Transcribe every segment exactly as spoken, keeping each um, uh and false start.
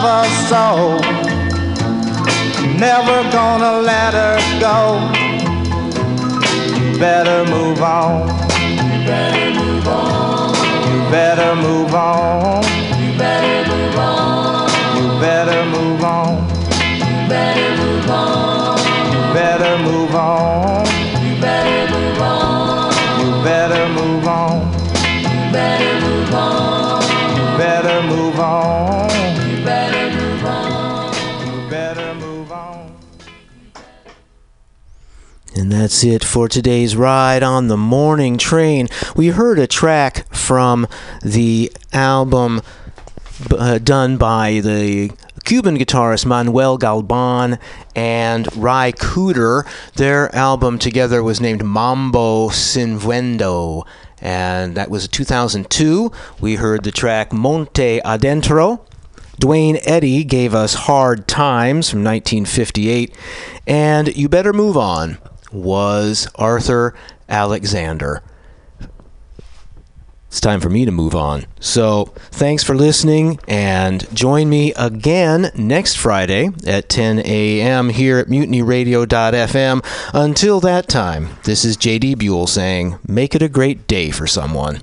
never sold. Never gonna let her go. You better move on. You better move on. You better move on. You better move on. You better move on. You better move on. You better move on. You better move on. You better move on. You better move on. You better move on. You better move on. You better move on. And that's it for today's ride on the morning train. We heard a track from the album uh, done by the Cuban guitarist Manuel Galban and Ry Cooder. Their album together was named Mambo Sin Vuelo, and that was two thousand two. We heard the track Monte Adentro. Duane Eddy gave us Hard Times from nineteen fifty-eight, and You Better Move On was Arthur Alexander. It's time for me to move on. So thanks for listening, and join me again next Friday at ten a.m. here at mutiny radio dot f m. Until that time, this is J D Buell saying, make it a great day for someone.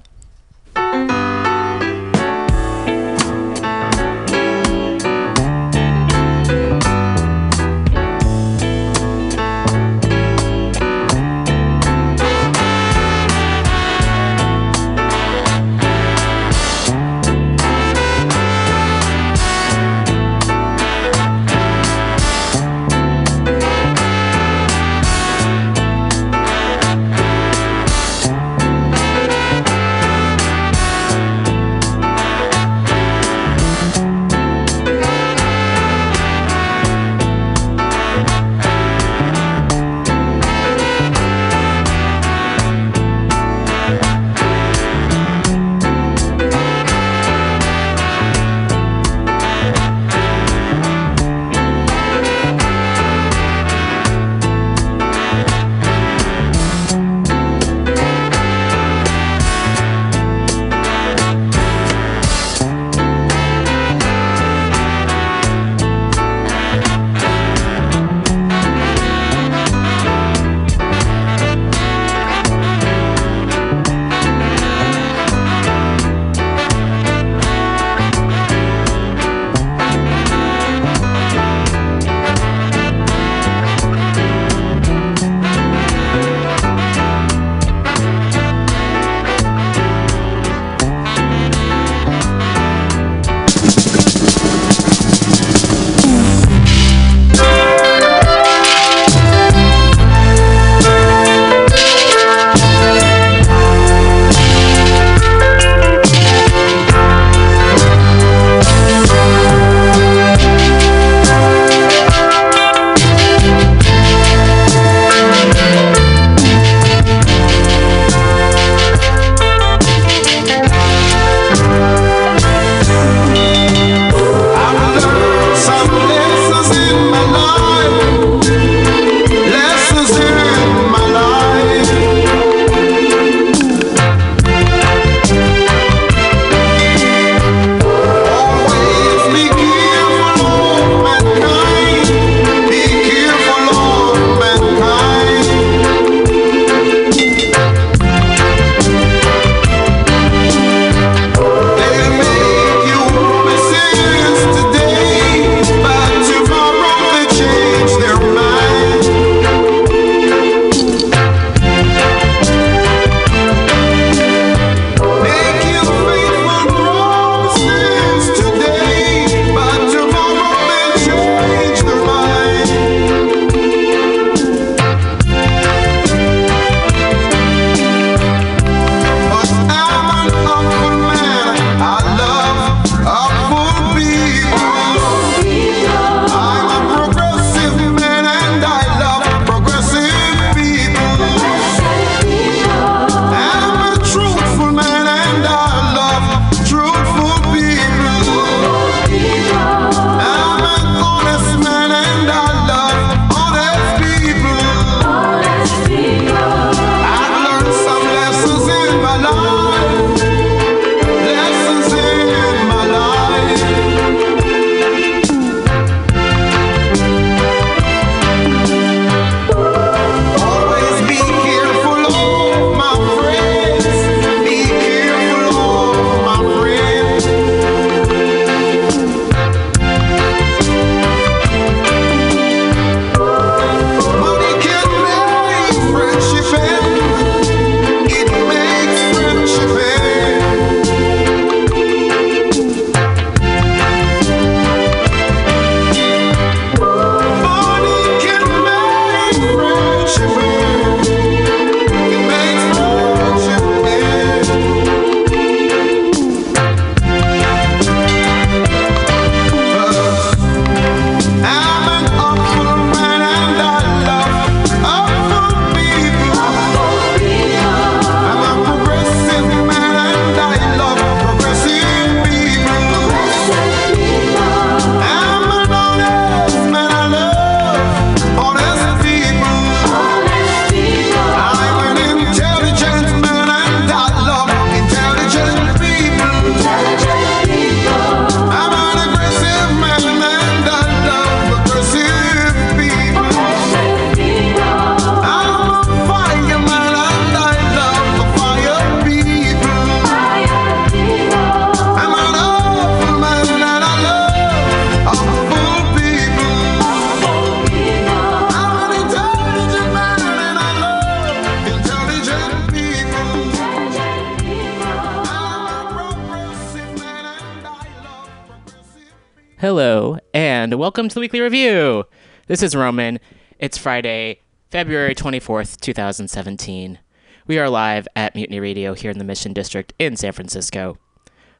Hello, and welcome to the Weekly Review. This is Roman. It's Friday, February twenty-fourth, twenty seventeen. We are live at Mutiny Radio here in the Mission District in San Francisco.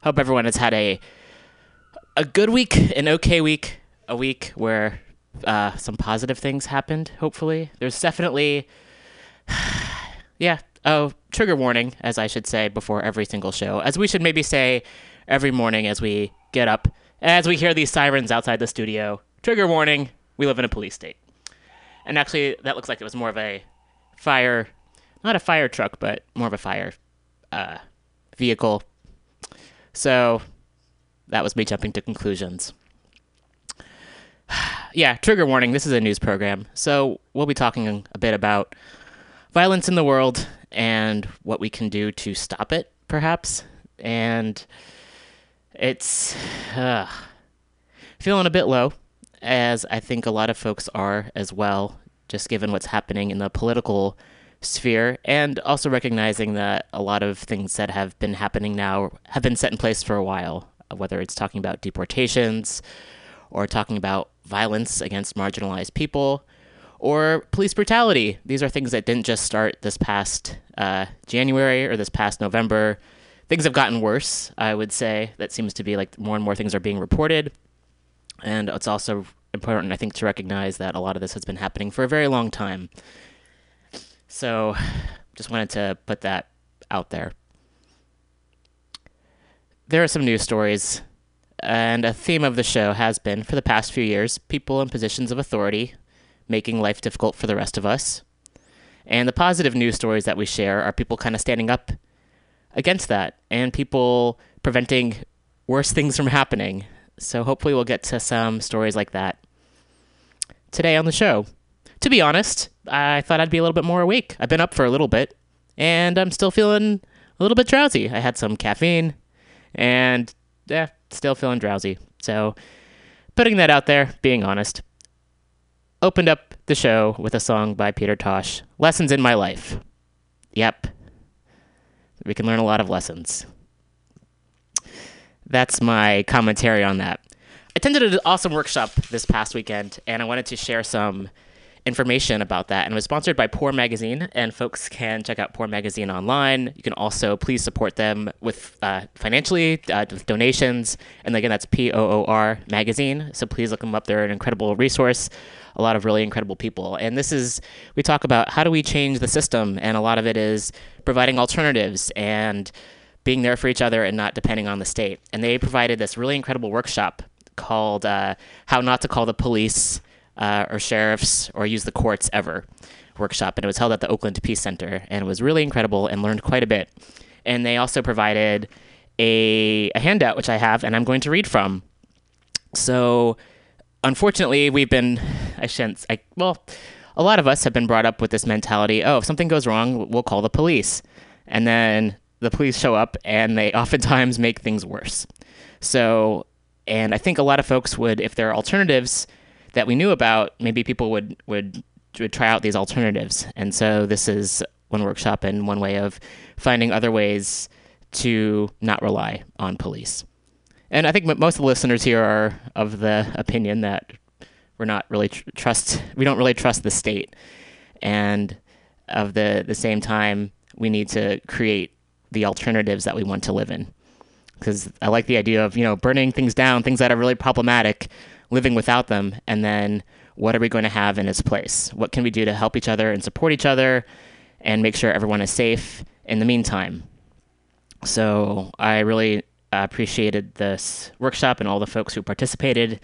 Hope everyone has had a a good week, an okay week, a week where uh, some positive things happened, hopefully. There's definitely... yeah, oh, trigger warning, as I should say before every single show, as we should maybe say every morning as we get up, as we hear these sirens outside the studio. Trigger warning, we live in a police state. And actually, that looks like it was more of a fire, not a fire truck, but more of a fire uh, vehicle. So that was me jumping to conclusions. Yeah, trigger warning, this is a news program. So we'll be talking a bit about violence in the world and what we can do to stop it, perhaps. And it's uh, feeling a bit low, as I think a lot of folks are as well, just given what's happening in the political sphere, and also recognizing that a lot of things that have been happening now have been set in place for a while, whether it's talking about deportations or talking about violence against marginalized people or police brutality. These are things that didn't just start this past uh, January or this past November. Things have gotten worse, I would say. That seems to be like more and more things are being reported. And it's also important, I think, to recognize that a lot of this has been happening for a very long time. So just wanted to put that out there. There are some news stories, and a theme of the show has been, for the past few years, people in positions of authority making life difficult for the rest of us. And the positive news stories that we share are people kind of standing up against that, and people preventing worse things from happening. So hopefully we'll get to some stories like that today on the show. To be honest, I thought I'd be a little bit more awake. I've been up for a little bit, and I'm still feeling a little bit drowsy. I had some caffeine, and yeah, still feeling drowsy. So putting that out there, being honest. Opened up the show with a song by Peter Tosh, Lessons in My Life. Yep. We can learn a lot of lessons. That's my commentary on that. I attended an awesome workshop this past weekend, and I wanted to share some information about that. And it was sponsored by Poor Magazine, and folks can check out Poor Magazine online. You can also please support them with uh, financially, uh, with donations. And again, that's P O O R Magazine. So please look them up. They're an incredible resource. A lot of really incredible people. And this is, we talk about how do we change the system, and a lot of it is providing alternatives and being there for each other and not depending on the state. And they provided this really incredible workshop called uh, How Not to Call the Police uh, or Sheriffs or Use the Courts Ever workshop. And it was held at the Oakland Peace Center, and it was really incredible and learned quite a bit. And they also provided a, a handout, which I have, and I'm going to read from. So unfortunately, we've been, I shouldn't, I, well, a lot of us have been brought up with this mentality, oh, if something goes wrong, we'll call the police. And then the police show up, and they oftentimes make things worse. So, and I think a lot of folks would, if there are alternatives that we knew about, maybe people would, would, would try out these alternatives. And so this is one workshop and one way of finding other ways to not rely on police. And I think most of the listeners here are of the opinion that we're not really tr- trust, we don't really trust the state. And of the, the same time, we need to create the alternatives that we want to live in. Because I like the idea of, you know, burning things down, things that are really problematic, living without them. And then what are we going to have in its place? What can we do to help each other and support each other and make sure everyone is safe in the meantime? So I really I appreciated this workshop and all the folks who participated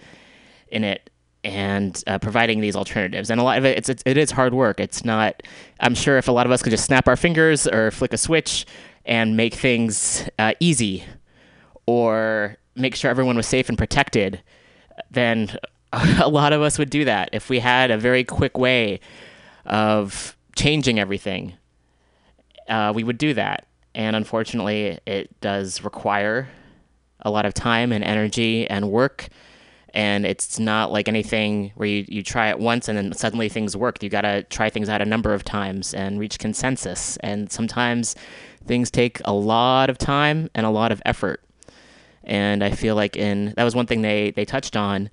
in it and uh, providing these alternatives. And a lot of it, it's, it's, it is hard work. It's not, I'm sure if a lot of us could just snap our fingers or flick a switch and make things uh, easy or make sure everyone was safe and protected, then a lot of us would do that. If we had a very quick way of changing everything, uh, we would do that. And unfortunately, it does require a lot of time and energy and work. And it's not like anything where you, you try it once and then suddenly things work. You got to try things out a number of times and reach consensus. And sometimes things take a lot of time and a lot of effort. And I feel like in that was one thing they, they touched on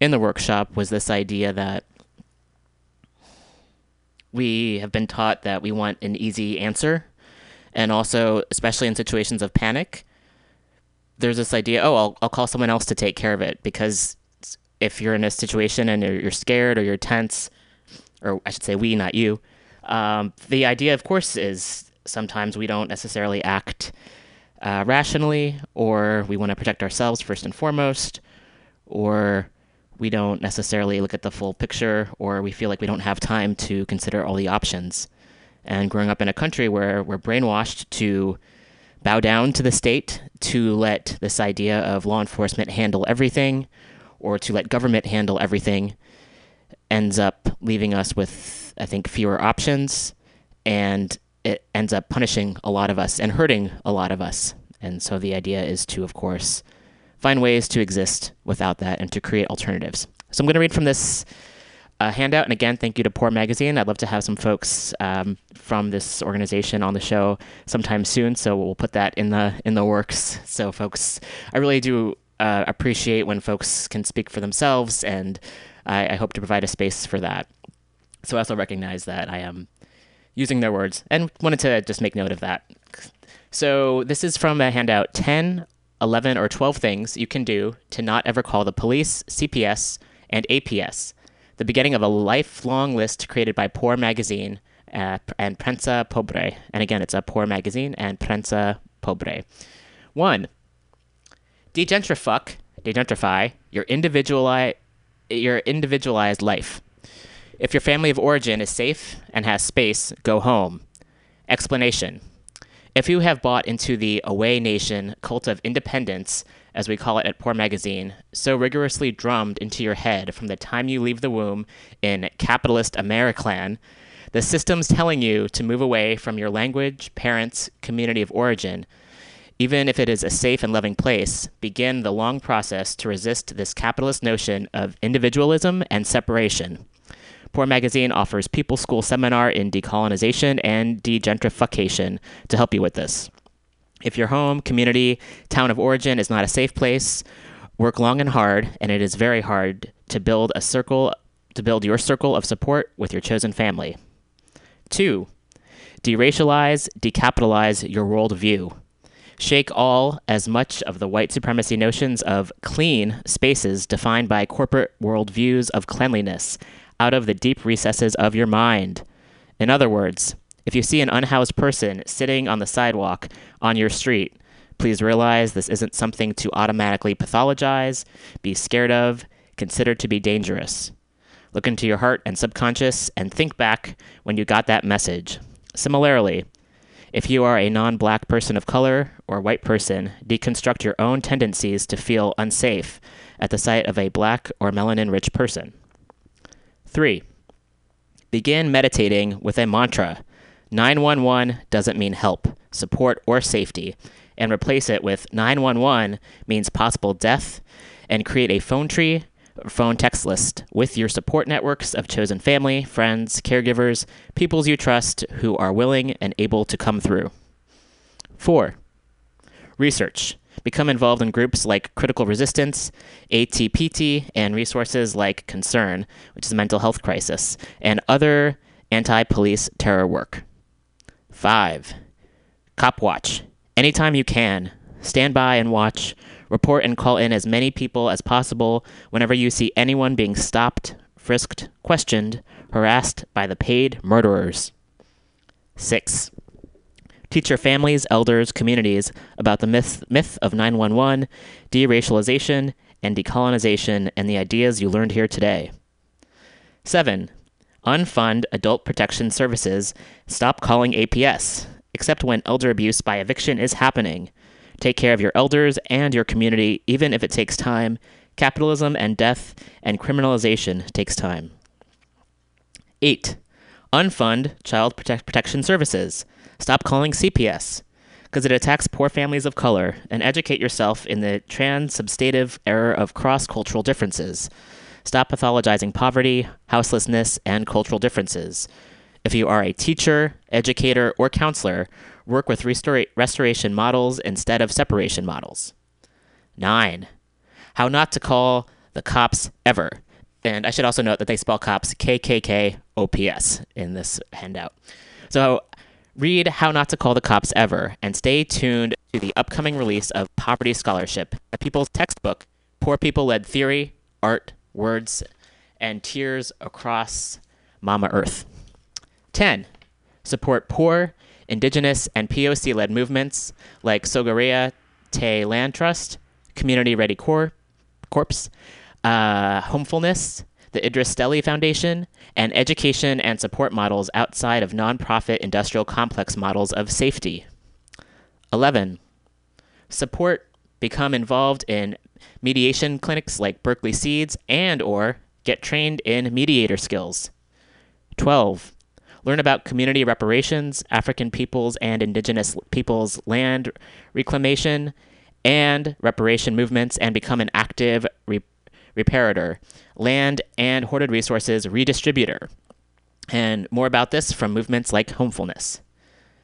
in the workshop was this idea that we have been taught that we want an easy answer. And also, especially in situations of panic, there's this idea, oh, I'll I'll call someone else to take care of it. Because if you're in a situation and you're, you're scared or you're tense, or I should say we, not you, um, the idea, of course, is sometimes we don't necessarily act uh, rationally, or we want to protect ourselves first and foremost, or we don't necessarily look at the full picture, or we feel like we don't have time to consider all the options. And growing up in a country where we're brainwashed to bow down to the state, to let this idea of law enforcement handle everything, or to let government handle everything, ends up leaving us with, I think, fewer options, and it ends up punishing a lot of us and hurting a lot of us. And so the idea is to, of course, find ways to exist without that and to create alternatives. So I'm going to read from this Uh, handout. And again, thank you to Poor Magazine. I'd love to have some folks um, from this organization on the show sometime soon. So we'll put that in the in the works. So folks, I really do uh, appreciate when folks can speak for themselves, and I, I hope to provide a space for that. So I also recognize that I am using their words and wanted to just make note of that. So this is from a handout, ten, eleven, or twelve things you can do to not ever call the police, C P S, and A P S. The beginning of a lifelong list created by Poor Magazine uh, and Prensa Pobre. And again, it's a Poor Magazine and Prensa Pobre. One, degentrify, degentrify your, individuali- your individualized life. If your family of origin is safe and has space, go home. Explanation. If you have bought into the away nation cult of independence, as we call it at Poor Magazine, so rigorously drummed into your head from the time you leave the womb in capitalist Americlan, the system's telling you to move away from your language, parents, community of origin. Even if it is a safe and loving place, begin the long process to resist this capitalist notion of individualism and separation. Poor Magazine offers People School Seminar in Decolonization and Degentrification to help you with this. If your home, community, town of origin is not a safe place, work long and hard, and it is very hard to build a circle, to build your circle of support with your chosen family. Two, deracialize, decapitalize your worldview. Shake all as much of the white supremacy notions of clean spaces defined by corporate worldviews of cleanliness out of the deep recesses of your mind. In other words, if you see an unhoused person sitting on the sidewalk on your street, please realize this isn't something to automatically pathologize, be scared of, consider to be dangerous. Look into your heart and subconscious and think back when you got that message. Similarly, if you are a non-black person of color or white person, deconstruct your own tendencies to feel unsafe at the sight of a black or melanin-rich person. Three, begin meditating with a mantra. nine one one doesn't mean help, support, or safety, and replace it with nine one one means possible death, and create a phone tree or phone text list with your support networks of chosen family, friends, caregivers, peoples you trust who are willing and able to come through. Four, research. Become involved in groups like Critical Resistance, A T P T, and resources like Concern, which is a mental health crisis, and other anti-police terror work. Five, cop watch. Anytime you can, stand by and watch, report and call in as many people as possible whenever you see anyone being stopped, frisked, questioned, harassed by the paid murderers. Six, teach your families, elders, communities about the myth, myth of nine one one, deracialization, and decolonization, and the ideas you learned here today. Seven, unfund adult protection services. Stop calling A P S, except when elder abuse by eviction is happening. Take care of your elders and your community, even if it takes time. Capitalism and death and criminalization takes time. Eight, unfund child protect protection services. Stop calling C P S, because it attacks poor families of color, and educate yourself in the trans-substantive error of cross-cultural differences. Stop pathologizing poverty, houselessness, and cultural differences. If you are a teacher, educator, or counselor, work with restora- restoration models instead of separation models. nine. How not to call the cops ever. And I should also note that they spell cops K K K O P S in this handout. So read How Not to Call the Cops Ever and stay tuned to the upcoming release of Poverty Scholarship, a people's textbook, poor people-led theory, art, words, and tears across Mama Earth. ten. Support poor, indigenous, and P O C-led movements like Sogorea Te Land Trust, Community Ready Corps, Corps, uh, Homefulness, the Idris Stelly Foundation, and education and support models outside of nonprofit industrial complex models of safety. eleven. Support, become involved in mediation clinics like Berkeley Seeds and or get trained in mediator skills. twelve. Learn about community reparations, African peoples and indigenous peoples' land reclamation, and reparation movements, and become an active re- reparator, land and hoarded resources redistributor. And more about this from movements like Homefulness.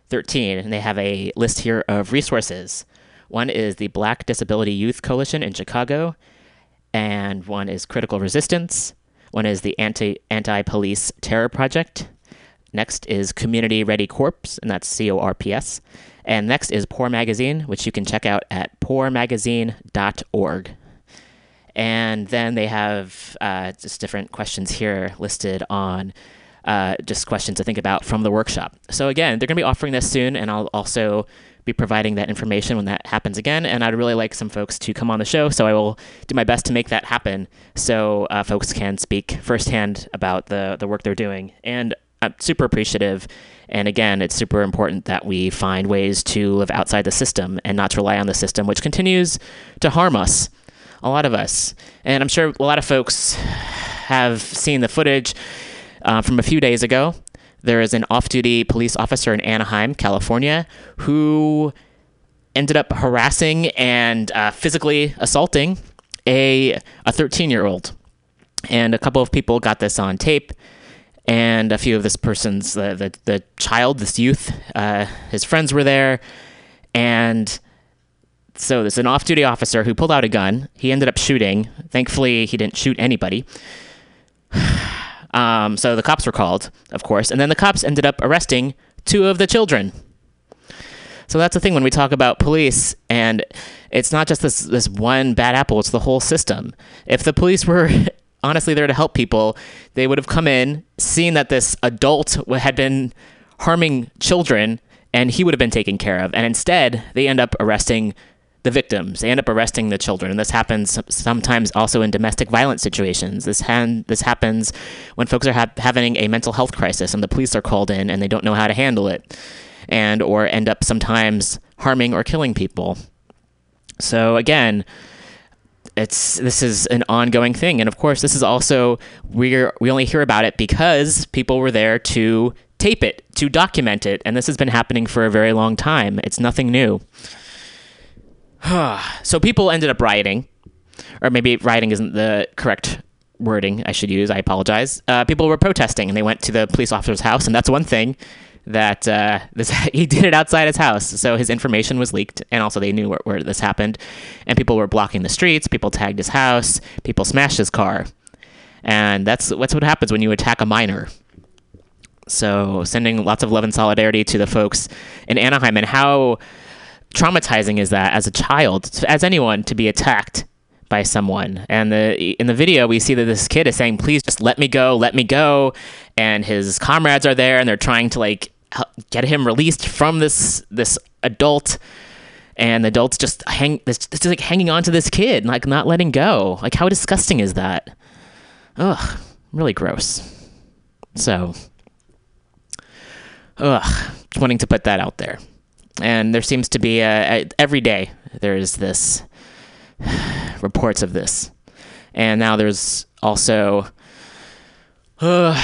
thirteen, and they have a list here of resources. One is the Black Disability Youth Coalition in Chicago, and one is Critical Resistance. One is the Anti-Anti-Police Terror Project. Next is Community Ready Corps, and that's C O R P S. And next is Poor Magazine, which you can check out at poor magazine dot org. And then they have uh, just different questions here listed on uh, just questions to think about from the workshop. So again, they're going to be offering this soon, and I'll also be providing that information when that happens again. And I'd really like some folks to come on the show, so I will do my best to make that happen so uh, folks can speak firsthand about the, the work they're doing. And I'm super appreciative. And again, it's super important that we find ways to live outside the system and not to rely on the system, which continues to harm us, a lot of us. And I'm sure a lot of folks have seen the footage uh, from a few days ago. There is an off-duty police officer in Anaheim, California, who ended up harassing and uh, physically assaulting a, a thirteen-year-old. And a couple of people got this on tape. And a few of this person's, the the, the child, this youth, uh, his friends were there. And so there's an off-duty officer who pulled out a gun. He ended up shooting. Thankfully, he didn't shoot anybody. Um, so the cops were called, of course. And then the cops ended up arresting two of the children. So that's the thing when we talk about police, and it's not just this, this one bad apple, it's the whole system. If the police were honestly there to help people, they would have come in, seen that this adult had been harming children, and he would have been taken care of. And instead, they end up arresting the victims. They end up arresting the children. And this happens sometimes also in domestic violence situations. This ha- this happens when folks are ha- having a mental health crisis and the police are called in and they don't know how to handle it, and or end up sometimes harming or killing people. So again, It's this is an ongoing thing. And of course, this is also, we're, we only hear about it because people were there to tape it, to document it. And this has been happening for a very long time. It's nothing new. So people ended up rioting, or maybe rioting isn't the correct wording I should use. I apologize. Uh, people were protesting and they went to the police officer's house. And that's one thing that uh, this, he did it outside his house. So his information was leaked, and also they knew where, where this happened. And people were blocking the streets. People tagged his house. People smashed his car. And that's, that's what happens when you attack a minor. So sending lots of love and solidarity to the folks in Anaheim. And how traumatizing is that as a child, as anyone, to be attacked by someone? And the in the video, we see that this kid is saying, please just let me go, let me go. And his comrades are there, and they're trying to, like, get him released from this this adult, and the adult's just hang this just like hanging on to this kid, like not letting go. Like, how disgusting is that? Ugh, really gross. So, ugh, just wanting to put that out there. And there seems to be a, a, every day there is this reports of this, and now there's also. Uh,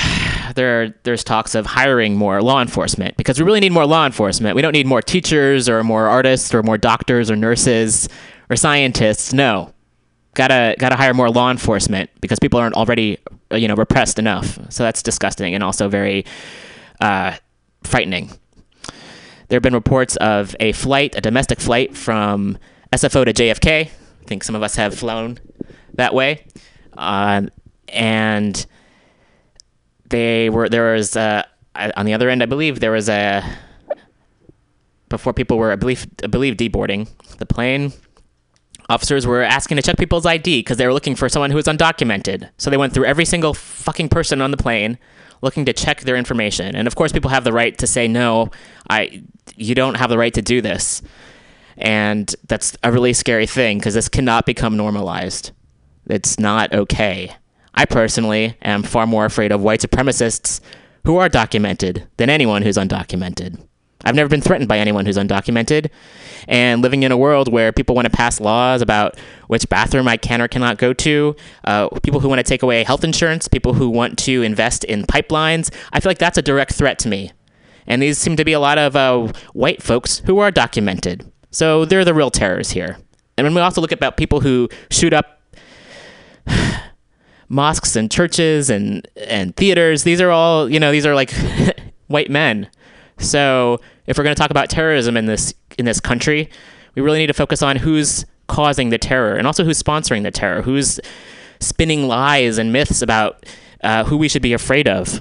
there, there's talks of hiring more law enforcement, because we really need more law enforcement. We don't need more teachers or more artists or more doctors or nurses or scientists. No, gotta gotta hire more law enforcement, because people aren't already, you know, repressed enough. So that's disgusting and also very uh, frightening. There have been reports of a flight, a domestic flight from S F O to J F K. I think some of us have flown that way. Uh, and they were, there was, uh, on the other end, I believe there was a, before people were, I believe, I believe deboarding the plane, officers were asking to check people's I D because they were looking for someone who was undocumented. So they went through every single fucking person on the plane looking to check their information. And of course, people have the right to say, no, I, you don't have the right to do this. And that's a really scary thing because this cannot become normalized. It's not okay. I personally am far more afraid of white supremacists who are documented than anyone who's undocumented. I've never been threatened by anyone who's undocumented. And living in a world where people want to pass laws about which bathroom I can or cannot go to, uh, people who want to take away health insurance, people who want to invest in pipelines, I feel like that's a direct threat to me. And these seem to be a lot of uh, white folks who are documented. So they're the real terrors here. And when we also look about people who shoot up mosques and churches and, and theaters, these are all, you know, these are like white men. So if we're going to talk about terrorism in this in this country, we really need to focus on who's causing the terror and also who's sponsoring the terror, who's spinning lies and myths about uh, who we should be afraid of.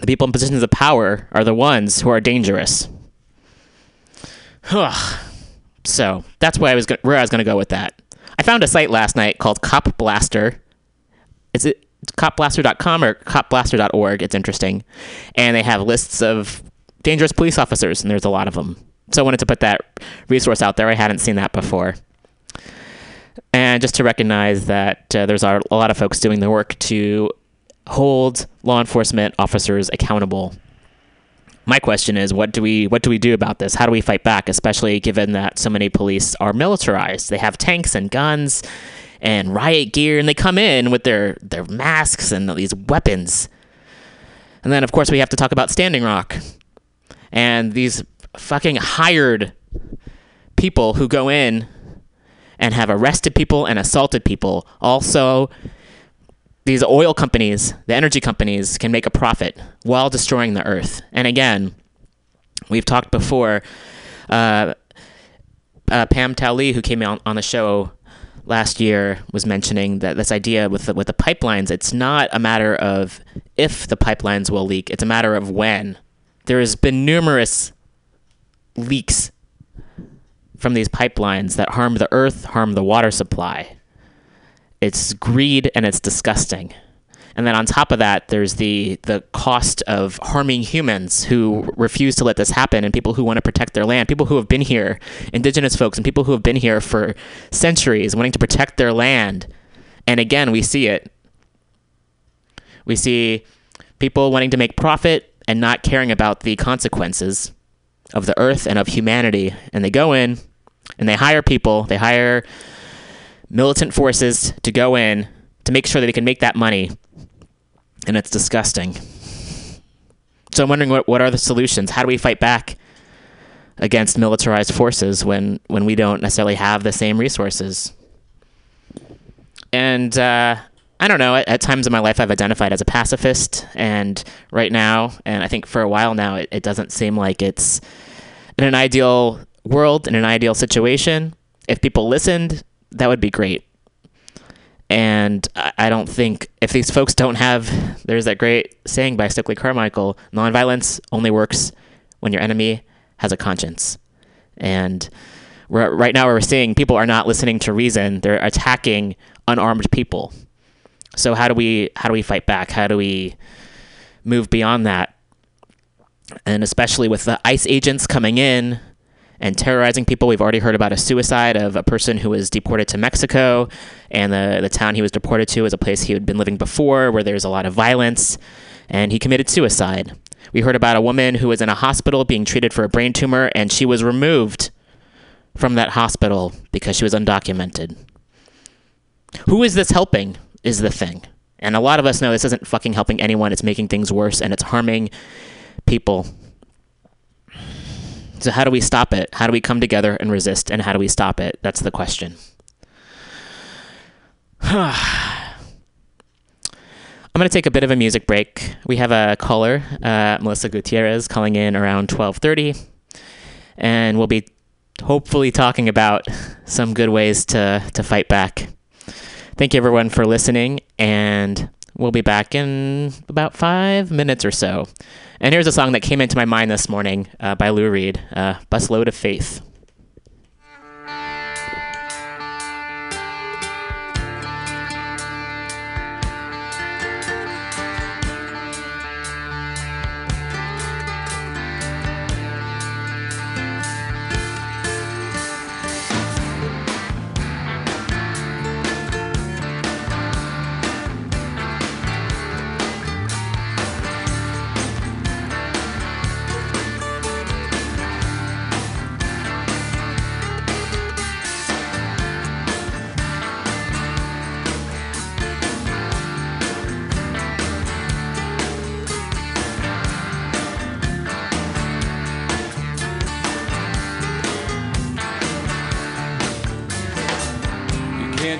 The people in positions of power are the ones who are dangerous. So that's where I was go- where I was going to go with that. I found a site last night called Cop Blaster. Is it cop blaster dot com or cop blaster dot org? It's interesting. And they have lists of dangerous police officers, and there's a lot of them. So I wanted to put that resource out there. I hadn't seen that before. And just to recognize that uh, there's a lot of folks doing the work to hold law enforcement officers accountable. My question is, what do we what do we do about this? How do we fight back, especially given that so many police are militarized? They have tanks and guns and riot gear, and they come in with their, their masks and these weapons. And then, of course, we have to talk about Standing Rock. And these fucking hired people who go in and have arrested people and assaulted people. Also, these oil companies, the energy companies, can make a profit while destroying the earth. And again, we've talked before, uh, uh, Pam Towley, who came on, on the show last year, was mentioning that this idea with the, with the pipelines, it's not a matter of if the pipelines will leak, it's a matter of when. There has been numerous leaks from these pipelines that harm the earth, harm the water supply. It's greed and it's disgusting. And then on top of that, there's the, the cost of harming humans who refuse to let this happen and people who want to protect their land, people who have been here, indigenous folks and people who have been here for centuries wanting to protect their land. And again, we see it. We see people wanting to make profit and not caring about the consequences of the earth and of humanity. And they go in and they hire people, they hire militant forces to go in to make sure that they can make that money. And it's disgusting. So I'm wondering what, what are the solutions? How do we fight back against militarized forces when, when we don't necessarily have the same resources? And, uh, I don't know, at, at times in my life I've identified as a pacifist, and right now, and I think for a while now, it, it doesn't seem like it's in an ideal world, in an ideal situation. If people listened, that would be great. And I, I don't think, if these folks don't have, there's that great saying by Stokely Carmichael, nonviolence only works when your enemy has a conscience. And we're, right now we're seeing people are not listening to reason, they're attacking unarmed people. So how do we how do we fight back? How do we move beyond that? And especially with the ICE agents coming in and terrorizing people. We've already heard about a suicide of a person who was deported to Mexico, and the, the town he was deported to is a place he had been living before where there's a lot of violence, and he committed suicide. We heard about a woman who was in a hospital being treated for a brain tumor, and she was removed from that hospital because she was undocumented. Who is this helping? Is the thing. And a lot of us know this isn't fucking helping anyone. It's making things worse and it's harming people. So how do we stop it? How do we come together and resist? And how do we stop it? That's the question. I'm going to take a bit of a music break. We have a caller, uh, Melissa Gutierrez, calling in around twelve thirty. And we'll be hopefully talking about some good ways to, to fight back. Thank you, everyone, for listening, and we'll be back in about five minutes or so. And here's a song that came into my mind this morning uh, by Lou Reed, uh, Busload of Faith.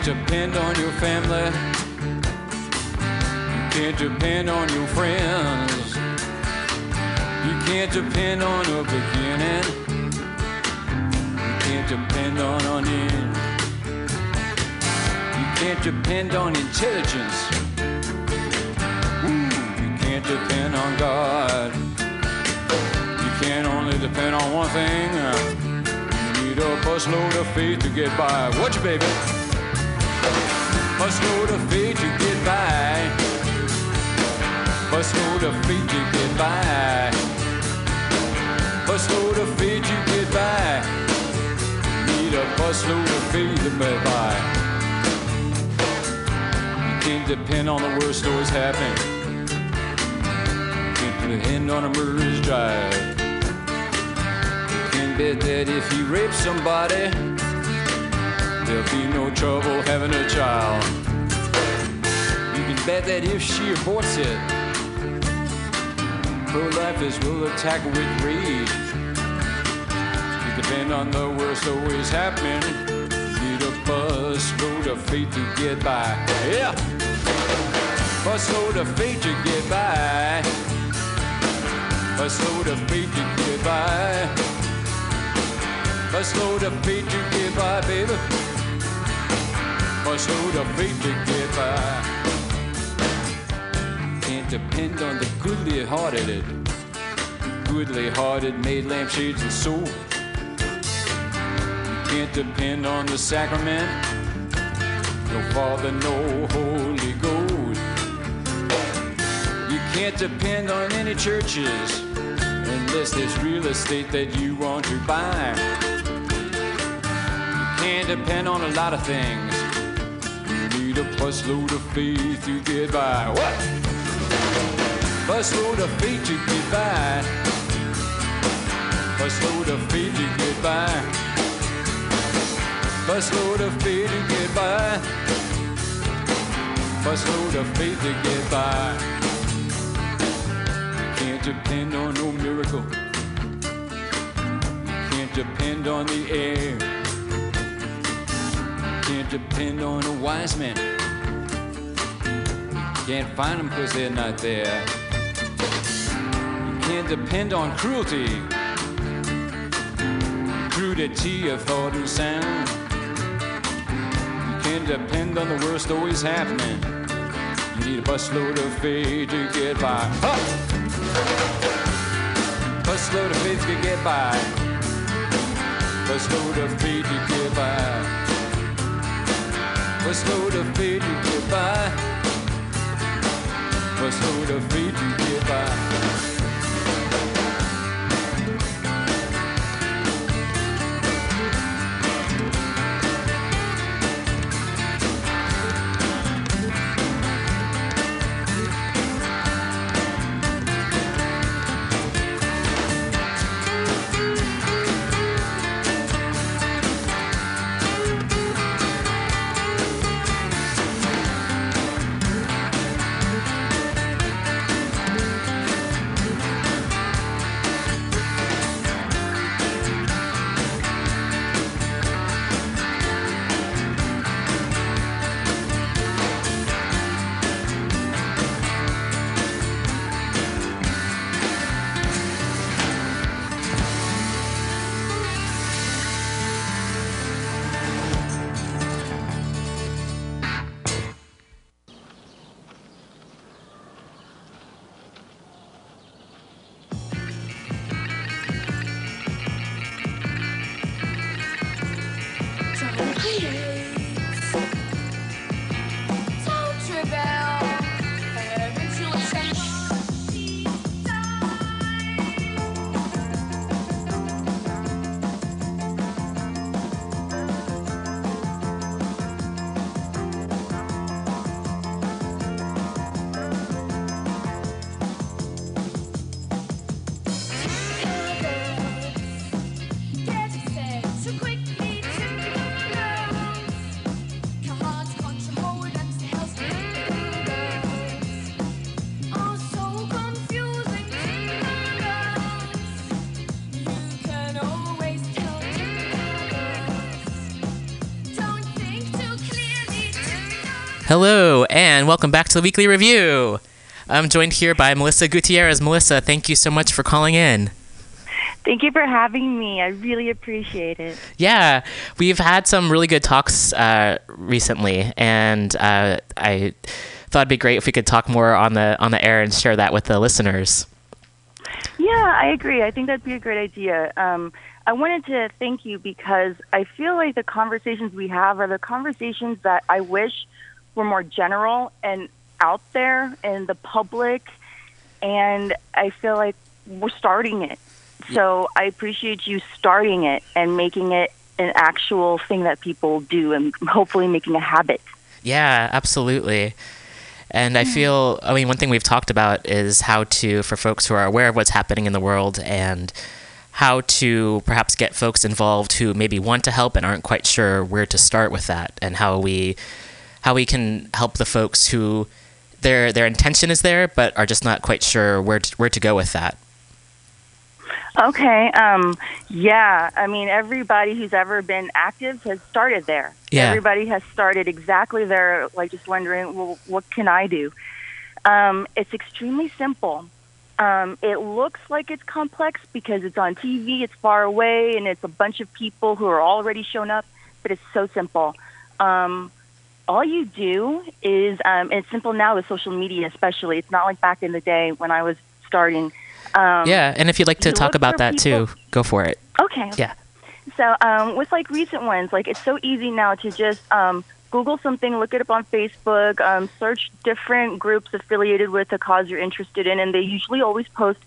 Depend on your family. You can't depend on your friends. You can't depend on a beginning. You can't depend on an end. You can't depend on intelligence. Ooh, you can't depend on God. You can only depend on one thing. You need a busload of faith to get by. Watch it, baby. Busload of faith to get by. Busload of faith to get by. Busload of faith to get by. Need a busload of faith to get by. You can't depend on the worst stories happening. You can't put a hand on a murderer's drive. You can bet that if he rapes somebody, there'll be no trouble having a child. You can bet that if she aborts it, pro-lifers will attack with rage. You depend on the worst always happening. Need a busload of faith to get by. Yeah! Busload of faith to get by. Busload of faith to get by. Busload of faith to get by, baby. Busload of faith to get by. Can't depend on the goodly-hearted, goodly-hearted made lampshades and soap. You can't depend on the sacrament, no Father, no Holy Ghost. You can't depend on any churches unless there's real estate that you want to buy. You can't depend on a lot of things. You need a busload of faith to get by. What? Busload of faith to get by. Busload of faith to get by. Busload of faith to get by. Busload of faith to get by. You can't depend on no miracle. You can't depend on the air. Can't depend on a wise man. You can't find them because they're not there. You can't depend on cruelty, crudity of thought and sound. You can't depend on the worst always happening. You need a busload of faith to get by. Huh! Busload of faith to get by. Busload of faith to get by. Busload of faith to get by. Busload of faith to get by. Hello, and welcome back to the Weekly Review. I'm joined here by Melissa Gutierrez. Melissa, thank you so much for calling in. Thank you for having me. I really appreciate it. Yeah, we've had some really good talks uh, recently, and uh, I thought it'd be great if we could talk more on the on the air and share that with the listeners. Yeah, I agree. I think that'd be a great idea. Um, I wanted to thank you because I feel like the conversations we have are the conversations that I wish were more general and out there in the public, and I feel like we're starting it. So I appreciate you starting it and making it an actual thing that people do and hopefully making a habit. Yeah, absolutely. And I feel, I mean, one thing we've talked about is how to, for folks who are aware of what's happening in the world and how to perhaps get folks involved who maybe want to help and aren't quite sure where to start with that, and how we how we can help the folks who their their intention is there but are just not quite sure where to, where to go with that. Okay. Um, yeah. I mean, everybody who's ever been active has started there. Yeah. Everybody has started exactly there, like just wondering, well, what can I do? Um, it's extremely simple. Um, it looks like it's complex because it's on T V, it's far away, and it's a bunch of people who are already shown up, but it's so simple. Um, all you do is, um, and it's simple now with social media especially. It's not like back in the day when I was starting. Um, yeah, and if you'd like to talk about that people, too, go for it. Okay. Yeah. So um, with like recent ones, like it's so easy now to just um, Google something, look it up on Facebook, um, search different groups affiliated with a cause you're interested in, and they usually always post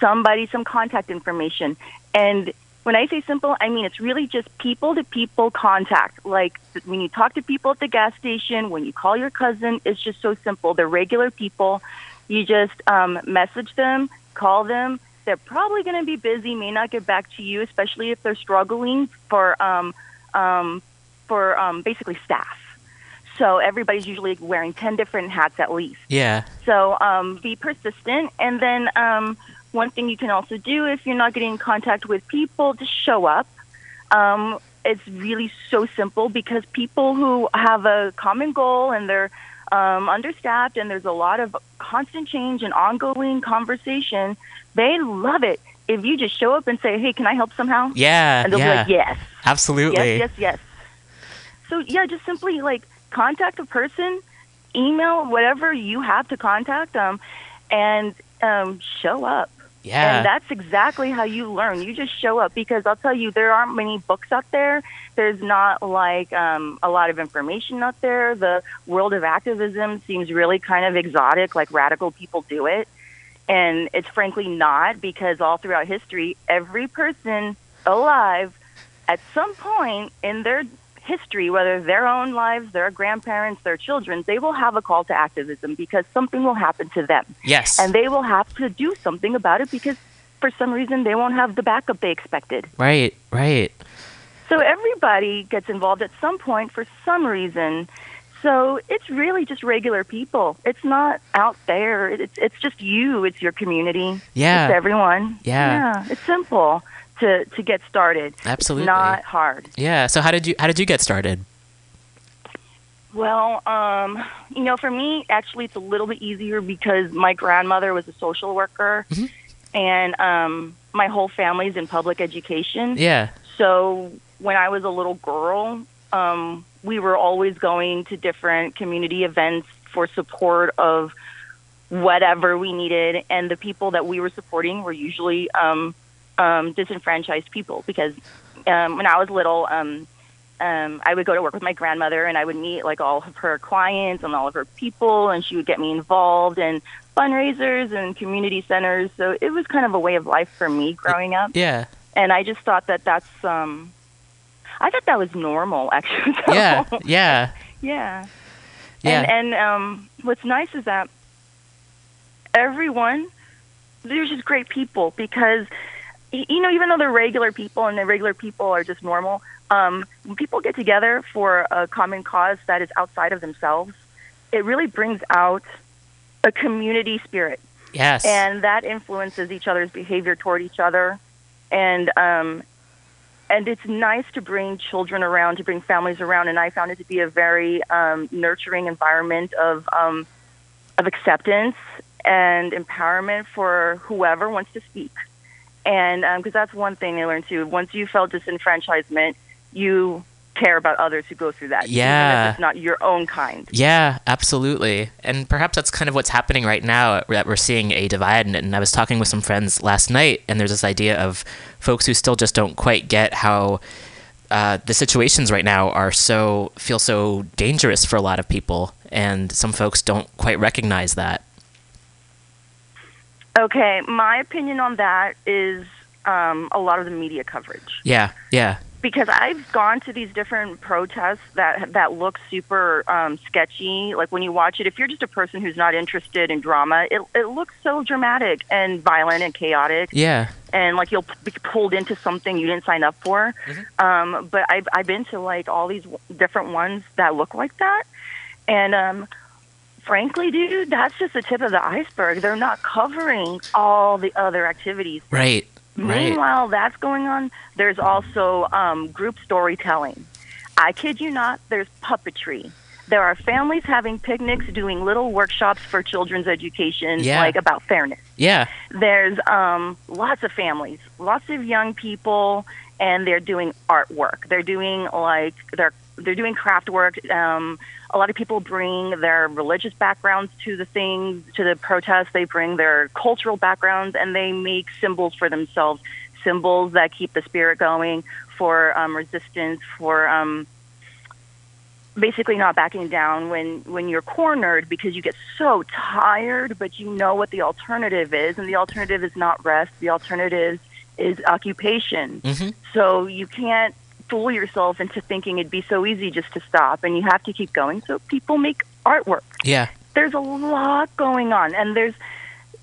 somebody, some contact information. And when I say simple, I mean it's really just people-to-people contact. Like when you talk to people at the gas station, when you call your cousin, it's just so simple. They're regular people. You just um, message them. Call them. They're probably going to be busy, may not get back to you, especially if they're struggling for um, um, for um, basically staff. So everybody's usually wearing ten different hats at least. Yeah. So um, be persistent. And then um, one thing you can also do if you're not getting in contact with people, just show up. Um, it's really so simple because people who have a common goal and they're Um, understaffed, and there's a lot of constant change and ongoing conversation. They love it if you just show up and say, "Hey, can I help somehow?" Yeah, and they'll yeah. be like, "Yes, absolutely, yes, yes, yes." So yeah, just simply like contact a person, email, whatever you have to contact them, and um, show up. Yeah, and that's exactly how you learn. You just show up because I'll tell you, there aren't many books out there. There's not like um, a lot of information out there. The world of activism seems really kind of exotic, like radical people do it. And it's frankly not, because all throughout history, every person alive at some point in their history, whether their own lives, their grandparents, their children, they will have a call to activism because something will happen to them. Yes. And they will have to do something about it because for some reason they won't have the backup they expected. Right, right. So everybody gets involved at some point for some reason. So it's really just regular people. It's not out there. It's it's just you. It's your community. Yeah. It's everyone. Yeah. Yeah. It's simple to, to get started. Absolutely. It's not hard. Yeah. So how did you how did you get started? Well, um, you know, for me, actually, it's a little bit easier because my grandmother was a social worker, mm-hmm. and um, my whole family's in public education. Yeah. So when I was a little girl, um, we were always going to different community events for support of whatever we needed. And the people that we were supporting were usually um, um, disenfranchised people because um, when I was little, um, um, I would go to work with my grandmother and I would meet like all of her clients and all of her people, and she would get me involved in fundraisers and community centers. So it was kind of a way of life for me growing up. Yeah. And I just thought that that's, um, I thought that was normal, actually. So, yeah, yeah. Yeah. Yeah. And, and um, what's nice is that everyone, they're just great people because, you know, even though they're regular people and the regular people are just normal, um, when people get together for a common cause that is outside of themselves, it really brings out a community spirit. Yes. And that influences each other's behavior toward each other. And um, And it's nice to bring children around, to bring families around. And I found it to be a very um, nurturing environment of um, of acceptance and empowerment for whoever wants to speak. And because um, that's one thing I learned, too. Once you felt disenfranchisement, you care about others who go through that. Yeah. It's not your own kind. Yeah, absolutely. And perhaps that's kind of what's happening right now, that we're seeing a divide in it. And I was talking with some friends last night, and there's this idea of folks who still just don't quite get how uh, the situations right now are so, feel so dangerous for a lot of people. And some folks don't quite recognize that. Okay. My opinion on that is um, a lot of the media coverage. Yeah, yeah. Because I've gone to these different protests that that look super um, sketchy. Like when you watch it, if you're just a person who's not interested in drama, it it looks so dramatic and violent and chaotic. Yeah. And like you'll be pulled into something you didn't sign up for. Mm-hmm. Um, but I've I've been to like all these w- different ones that look like that, and um, frankly, dude, that's just the tip of the iceberg. They're not covering all the other activities. Right. Right. Meanwhile, that's going on. There's also um, group storytelling. I kid you not, there's puppetry. There are families having picnics, doing little workshops for children's education, yeah. like about fairness. Yeah. There's um, lots of families, lots of young people, and they're doing artwork. They're doing like they're they're doing craft work. Um, a lot of people bring their religious backgrounds to the things, to the protests. They bring their cultural backgrounds, and they make symbols for themselves, symbols that keep the spirit going, for um, resistance, for um, basically not backing down when, when you're cornered, because you get so tired, but you know what the alternative is, and the alternative is not rest. The alternative is, is occupation. Mm-hmm. So you can't fool yourself into thinking it'd be so easy just to stop, and you have to keep going. So people make artwork. Yeah. There's a lot going on, and there's,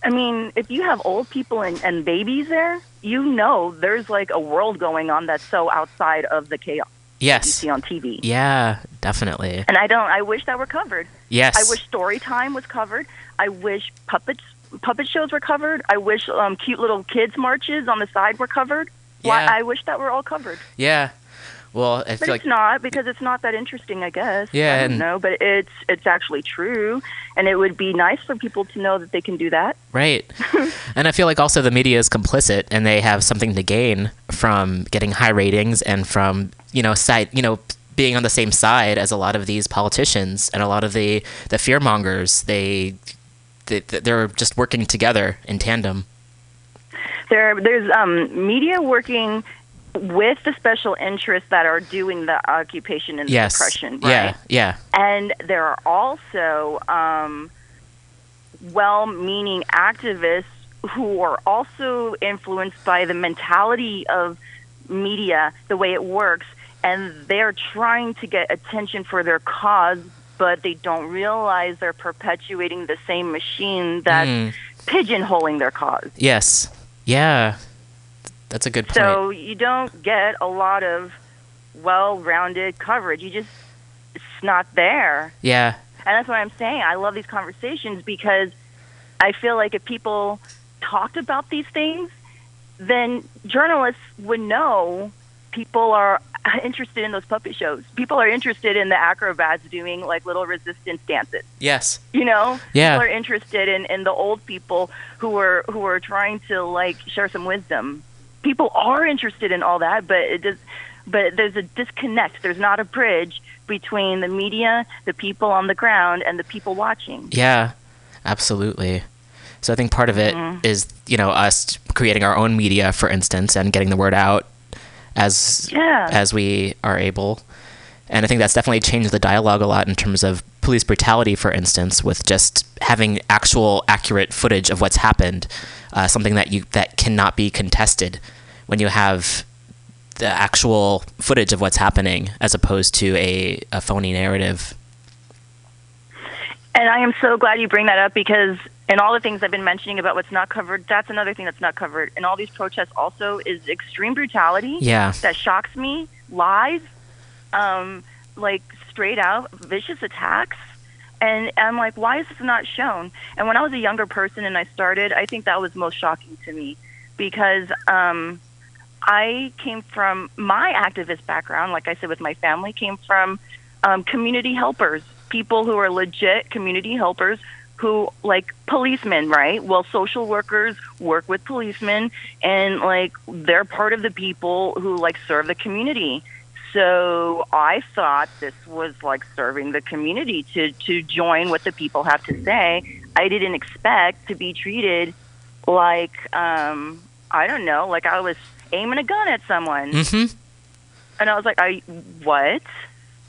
I mean, if you have old people and, and babies there, you know there's like a world going on that's so outside of the chaos. Yes. You see on T V. Yeah, definitely. And I don't, I wish that were covered. Yes. I wish story time was covered. I wish puppets, puppet shows were covered. I wish um, cute little kids marches on the side were covered. Yeah. Why, I wish that were all covered. Yeah. Well, I feel but like, it's not, because it's not that interesting, I guess. Yeah, I don't and, know, but it's it's actually true, and it would be nice for people to know that they can do that. Right. And I feel like also the media is complicit, and they have something to gain from getting high ratings and from you know side you know being on the same side as a lot of these politicians and a lot of the the fearmongers. They, they they're just working together in tandem. There, there's um, media working with the special interests that are doing the occupation and the yes. oppression, right? Yeah, yeah. And there are also um, well-meaning activists who are also influenced by the mentality of media, the way it works, and they're trying to get attention for their cause, but they don't realize they're perpetuating the same machine that's mm. pigeonholing their cause. Yes, yeah. That's a good point. So you don't get a lot of well-rounded coverage. You just, it's not there. Yeah. And that's what I'm saying. I love these conversations, because I feel like if people talked about these things, then journalists would know people are interested in those puppet shows. People are interested in the acrobats doing like little resistance dances. Yes. You know? Yeah. People are interested in, in the old people who are, who are trying to like share some wisdom. People are interested in all that, but it does, but there's a disconnect. There's not a bridge between the media, the people on the ground, and the people watching. Yeah, absolutely. So I think part of it mm-hmm. is, you know, us creating our own media, for instance, and getting the word out as yeah. as we are able. And I think that's definitely changed the dialogue a lot in terms of police brutality, for instance, with just having actual accurate footage of what's happened, uh, something that you that cannot be contested when you have the actual footage of what's happening, as opposed to a, a phony narrative. And I am so glad you bring that up, because in all the things I've been mentioning about what's not covered, that's another thing that's not covered. And all these protests also is extreme brutality yeah. that shocks me, lies, Um, like straight out vicious attacks, and I'm like, why is this not shown? And when I was a younger person and I started, I think that was most shocking to me, because um, I came from my activist background, like I said, with my family, came from um, community helpers, people who are legit community helpers who, like policemen, right? Well, social workers work with policemen, and like they're part of the people who like serve the community. So I thought this was like serving the community to, to join what the people have to say. I didn't expect to be treated like, um, I don't know, like I was aiming a gun at someone. Mm-hmm. And I was like, I, what?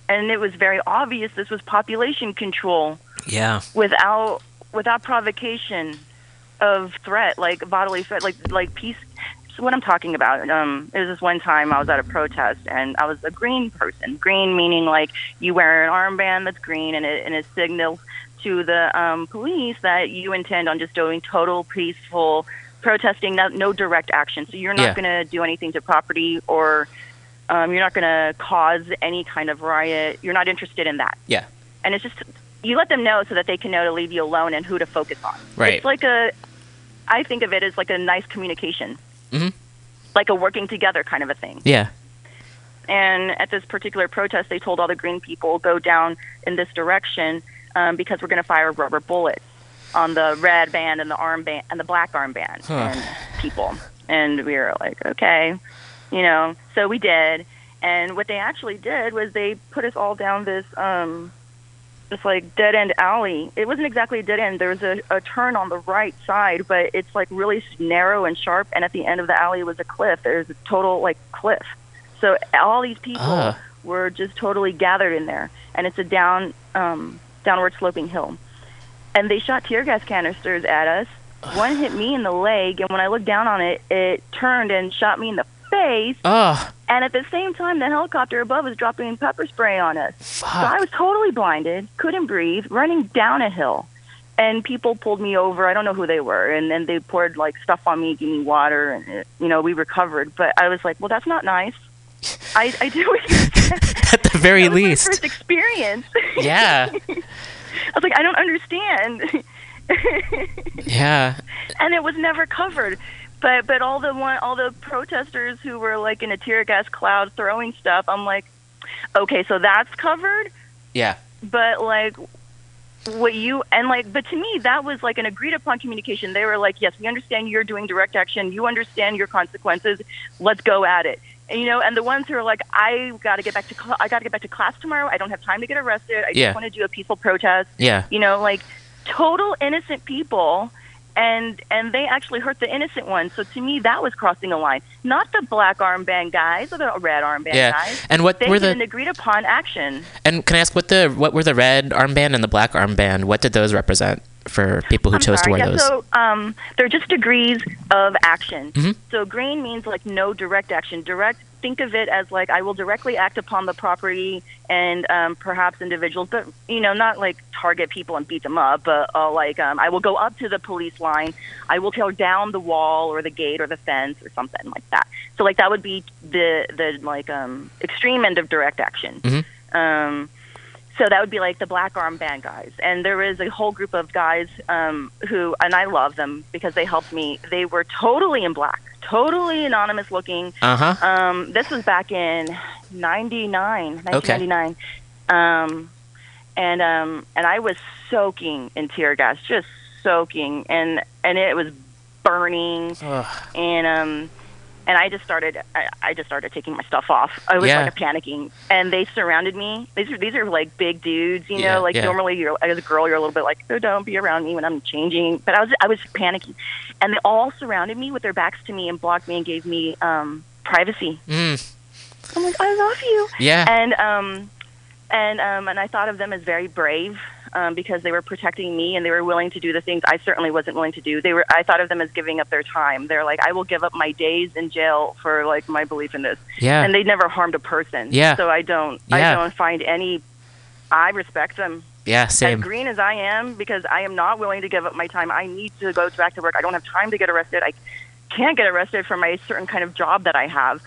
And it was very obvious this was population control. Yeah. Without without provocation of threat, like bodily threat, like like peace. So what I'm talking about, um, it was this one time I was at a protest, and I was a green person. Green meaning like you wear an armband that's green, and it, and it signals to the um, police that you intend on just doing total peaceful protesting, no, no direct action. So you're not yeah. going to do anything to property, or um, you're not going to cause any kind of riot. You're not interested in that. Yeah. And it's just, you let them know so that they can know to leave you alone and who to focus on. Right. It's like a, I think of it as like a nice communication. Mm-hmm. Like a working together kind of a thing. Yeah. And at this particular protest, they told all the green people, go down in this direction um, because we're going to fire rubber bullets on the red band and the armband and the black armband huh. and people. And we were like, okay, you know, so we did. And what they actually did was they put us all down this, um, this like dead end alley. It wasn't exactly a dead end. There was a, a turn on the right side, but it's like really narrow and sharp. And at the end of the alley was a cliff. There's a total like cliff. So all these people uh. were just totally gathered in there. And it's a down, um, downward sloping hill. And they shot tear gas canisters at us. Uh. One hit me in the leg. And when I looked down on it, it turned and shot me in the face. Uh. And at the same time, the helicopter above was dropping pepper spray on us. Fuck. So I was totally blinded, couldn't breathe, running down a hill. And people pulled me over. I don't know who they were. And then they poured, like, stuff on me, gave me water. And, it, you know, we recovered. But I was like, well, that's not nice. I, I do At the very that least. Was my first experience. Yeah. I was like, I don't understand. Yeah. And it was never covered. But but all the one all the protesters who were like in a tear gas cloud throwing stuff, I'm like, okay, so that's covered. Yeah. But like, what you and like, but to me that was like an agreed upon communication. They were like, yes, we understand you're doing direct action. You understand your consequences. Let's go at it. And you know, and the ones who are like, I got to get back to cl- I got to get back to class tomorrow. I don't have time to get arrested. I yeah. just want to do a peaceful protest. Yeah. You know, like total innocent people. And and they actually hurt the innocent ones. So to me, that was crossing a line. Not the black armband guys or the red armband yeah. guys. And what they were the an agreed upon action. And can I ask what the what were the red armband and the black armband? What did those represent for people who I'm chose sorry, to wear yeah, those? So um, they're just degrees of action. Mm-hmm. So green means like no direct action. Direct. Think of it as like I will directly act upon the property and um, perhaps individuals, but you know, not like target people and beat them up, but uh, like um, I will go up to the police line, I will tear down the wall or the gate or the fence or something like that. So like that would be the the like um, extreme end of direct action. Mm-hmm. Um, so that would be like the black armband guys, and there is a whole group of guys um, who, and I love them because they helped me. They were totally in black. Totally anonymous looking. Uh-huh. Um, this was back in ninety-nine, nineteen ninety-nine. Okay. Um, and um, and I was soaking in tear gas, just soaking, and and it was burning. Ugh. And um, and I just started, I, I just started taking my stuff off. I was yeah. like panicking, and they surrounded me. These are these are like big dudes, you know. Yeah, like yeah. normally, you're as a girl, you're a little bit like, oh, don't be around me when I'm changing. But I was I was panicking. And they all surrounded me with their backs to me and blocked me and gave me um, privacy. Mm. I'm like, I love you. Yeah. And um, and um, and I thought of them as very brave um, because they were protecting me and they were willing to do the things I certainly wasn't willing to do. They were. I thought of them as giving up their time. They're like, I will give up my days in jail for like my belief in this. Yeah. And they never harmed a person. Yeah. So I don't. Yeah. I don't find any. I respect them. Yeah, same. As green as I am, because I am not willing to give up my time. I need to go back to work. I don't have time to get arrested. I can't get arrested for my certain kind of job that I have.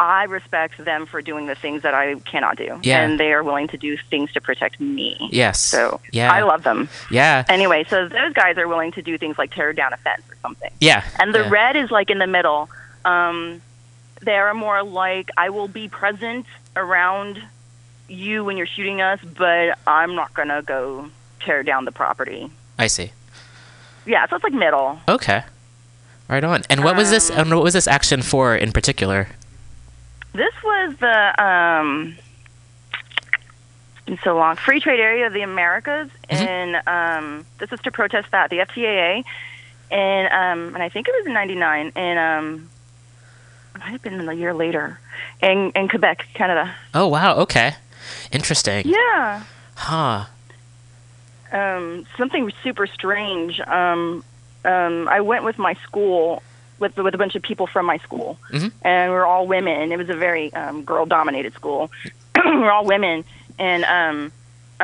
I respect them for doing the things that I cannot do. Yeah. And they are willing to do things to protect me. Yes. So yeah. I love them. Yeah. Anyway, so those guys are willing to do things like tear down a fence or something. Yeah. And the yeah. red is like in the middle. Um, They're more like, I will be present around you when you're shooting us, but I'm not going to go tear down the property. I see. Yeah, so it's like middle. Okay. Right on. And what um, was this and what was this action for in particular? This was the um so long Free Trade Area of the Americas, mm-hmm. and um this is to protest that the F T A A, and um and I think it was in ninety-nine, and um it might have been a year later, in in Quebec, Canada. Oh wow, okay. Interesting. Yeah. Huh. Um, something super strange. Um, um, I went with my school, with with a bunch of people from my school, mm-hmm. and we were all women. It was a very um, girl-dominated school. We were all women, and um,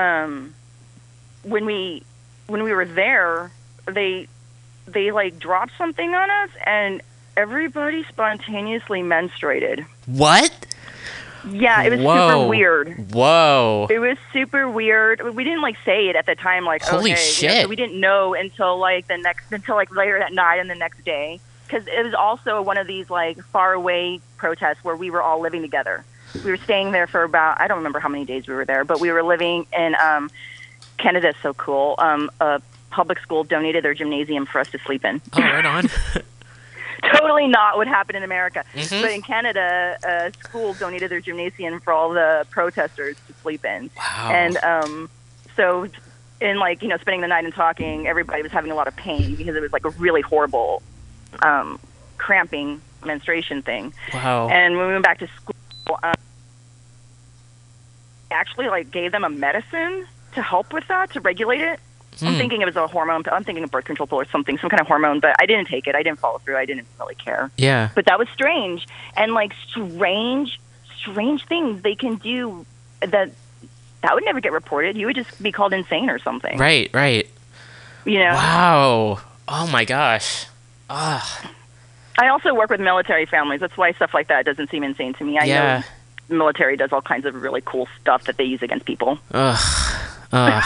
um, when we when we were there, they they like dropped something on us, and everybody spontaneously menstruated. What? Yeah, it was Whoa. super weird. Whoa. It was super weird. We didn't like say it at the time, like Holy okay, shit. You know, so we didn't know until like the next until like later that night and the next day, cuz it was also one of these like far away protests where we were all living together. We were staying there for about, I don't remember how many days we were there, but we were living in um Canada's so cool. Um a public school donated their gymnasium for us to sleep in. Oh, right on. Totally not what happened in America. Mm-hmm. But in Canada, uh, schools donated their gymnasium for all the protesters to sleep in. Wow. And um, so in, like, you know, spending the night and talking, everybody was having a lot of pain because it was, like, a really horrible um, cramping menstruation thing. Wow. And when we went back to school, um, I actually, like, gave them a medicine to help with that, to regulate it. I'm thinking it was a hormone. I'm thinking of birth control pill or something, some kind of hormone, but I didn't take it. I didn't follow through. I didn't really care. Yeah. But that was strange. And, like, strange, strange things they can do that that would never get reported. You would just be called insane or something. Right, right. You know? Wow. Oh, my gosh. Ugh. I also work with military families. That's why stuff like that doesn't seem insane to me. I yeah. know military does all kinds of really cool stuff that they use against people. Ugh. Uh,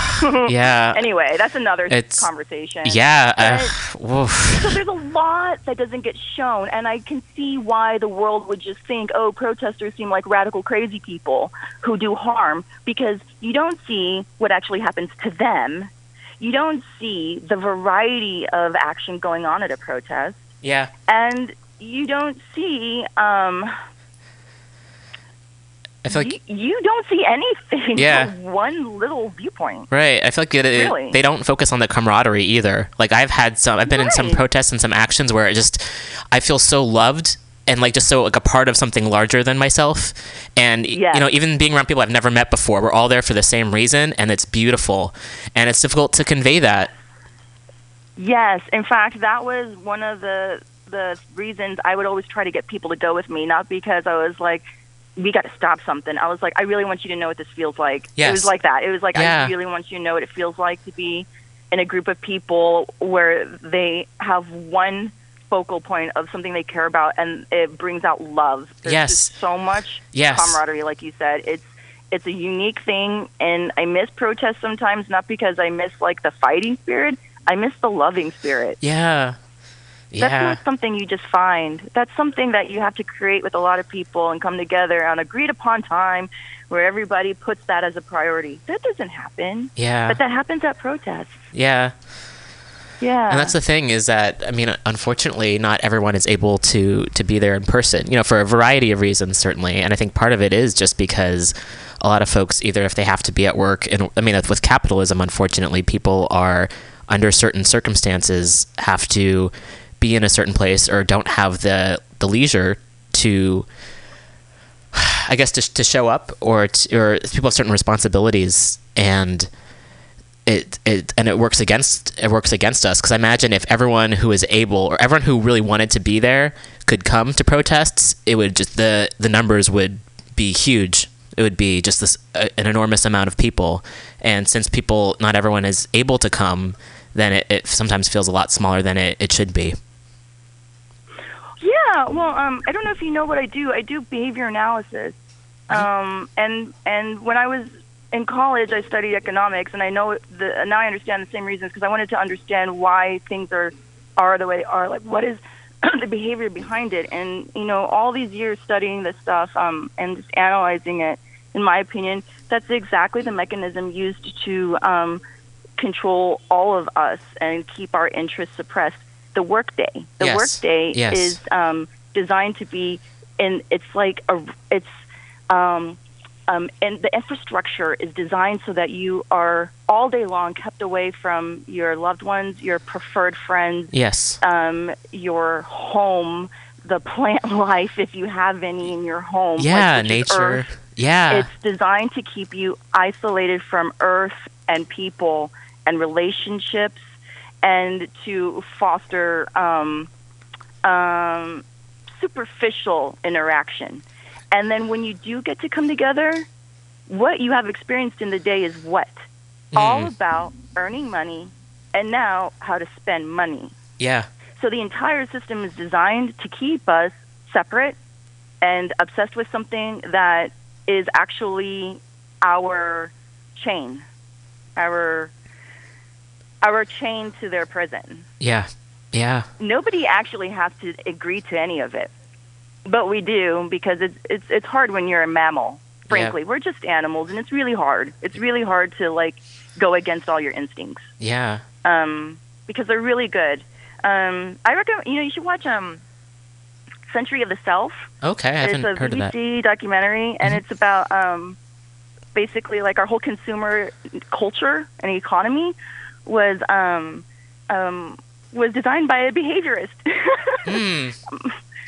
yeah. Anyway, that's another it's, conversation. Yeah. Uh, so there's a lot that doesn't get shown, and I can see why the world would just think, oh, protesters seem like radical, crazy people who do harm, because you don't see what actually happens to them. You don't see the variety of action going on at a protest. Yeah. And you don't see... Um, I feel like you, you don't see anything yeah. from one little viewpoint. Right. I feel like it, it, really? they don't focus on the camaraderie either. Like, I've had some, I've been right. in some protests and some actions where it just, I feel so loved and, like, just so, like, a part of something larger than myself. And, yes. you know, even being around people I've never met before, we're all there for the same reason, and it's beautiful. And it's difficult to convey that. Yes. In fact, that was one of the the reasons I would always try to get people to go with me, not because I was like, we got to stop something. I was like, I really want you to know what this feels like. Yes. It was like that. It was like, yeah. I really want you to know what it feels like to be in a group of people where they have one focal point of something they care about, and it brings out love. There's yes. just so much yes. camaraderie, like you said. It's it's a unique thing, and I miss protests sometimes, not because I miss, like, the fighting spirit. I miss the loving spirit. Yeah. Yeah. That's not something you just find. That's something that you have to create with a lot of people and come together on agreed upon time where everybody puts that as a priority. That doesn't happen. Yeah. But that happens at protests. Yeah. Yeah. And that's the thing is that, I mean, unfortunately, not everyone is able to, to be there in person, you know, for a variety of reasons, certainly. And I think part of it is just because a lot of folks, either if they have to be at work, and I mean, with capitalism, unfortunately, people are under certain circumstances have to be in a certain place or don't have the the leisure to, I guess, to to show up, or to, or people have certain responsibilities, and it it and it works against it works against us, because I imagine if everyone who is able, or everyone who really wanted to be there, could come to protests, it would just the the numbers would be huge. It would be just this uh, an enormous amount of people, and since people not everyone is able to come, then it, it sometimes feels a lot smaller than it, it should be. Yeah, well, um, I don't know if you know what I do. I do behavior analysis. Um, and and when I was in college, I studied economics, and I know the, now I understand the same reasons, because I wanted to understand why things are, are the way they are. Like, what is the behavior behind it. And, you know, all these years studying this stuff um, and just analyzing it, in my opinion, that's exactly the mechanism used to um, control all of us and keep our interests suppressed. The workday. The yes. workday yes. is um, designed to be, and it's like a, it's, um, um, and the infrastructure is designed so that you are all day long kept away from your loved ones, your preferred friends, yes, um, your home, the plant life, if you have any in your home. Yeah, like, nature. Yeah. It's designed to keep you isolated from earth and people and relationships, and to foster um, um, superficial interaction. And then when you do get to come together, what you have experienced in the day is what? Mm. All about earning money and now how to spend money. Yeah. So the entire system is designed to keep us separate and obsessed with something that is actually our chain, our our chain to their prison. Yeah, yeah. Nobody actually has to agree to any of it, but we do, because it's it's, it's hard when you're a mammal, frankly. Yeah. We're just animals, and it's really hard. It's really hard to, like, go against all your instincts. Yeah. Um, because they're really good. Um, I recommend, you know, you should watch um, Century of the Self. Okay, I haven't heard of that. It's a B B C documentary, and mm-hmm. it's about um, basically, like, our whole consumer culture and economy was um, um, was designed by a behaviorist. mm.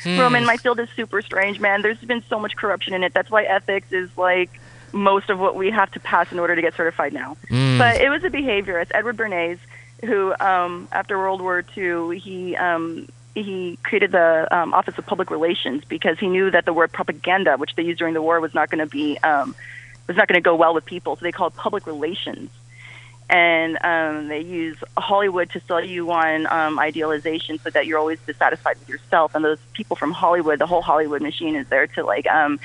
Mm. Roman, my field is super strange, man. There's been so much corruption in it. That's why ethics is, like, most of what we have to pass in order to get certified now. Mm. But it was a behaviorist, Edward Bernays, who um, after World War Two, he um, he created the um, Office of Public Relations, because he knew that the word propaganda, which they used during the war, was not going to be um, was not going to go well with people. So they called it public relations. And um, they use Hollywood to sell you on um, idealization, so that you're always dissatisfied with yourself. And those people from Hollywood, the whole Hollywood machine is there to, like, um,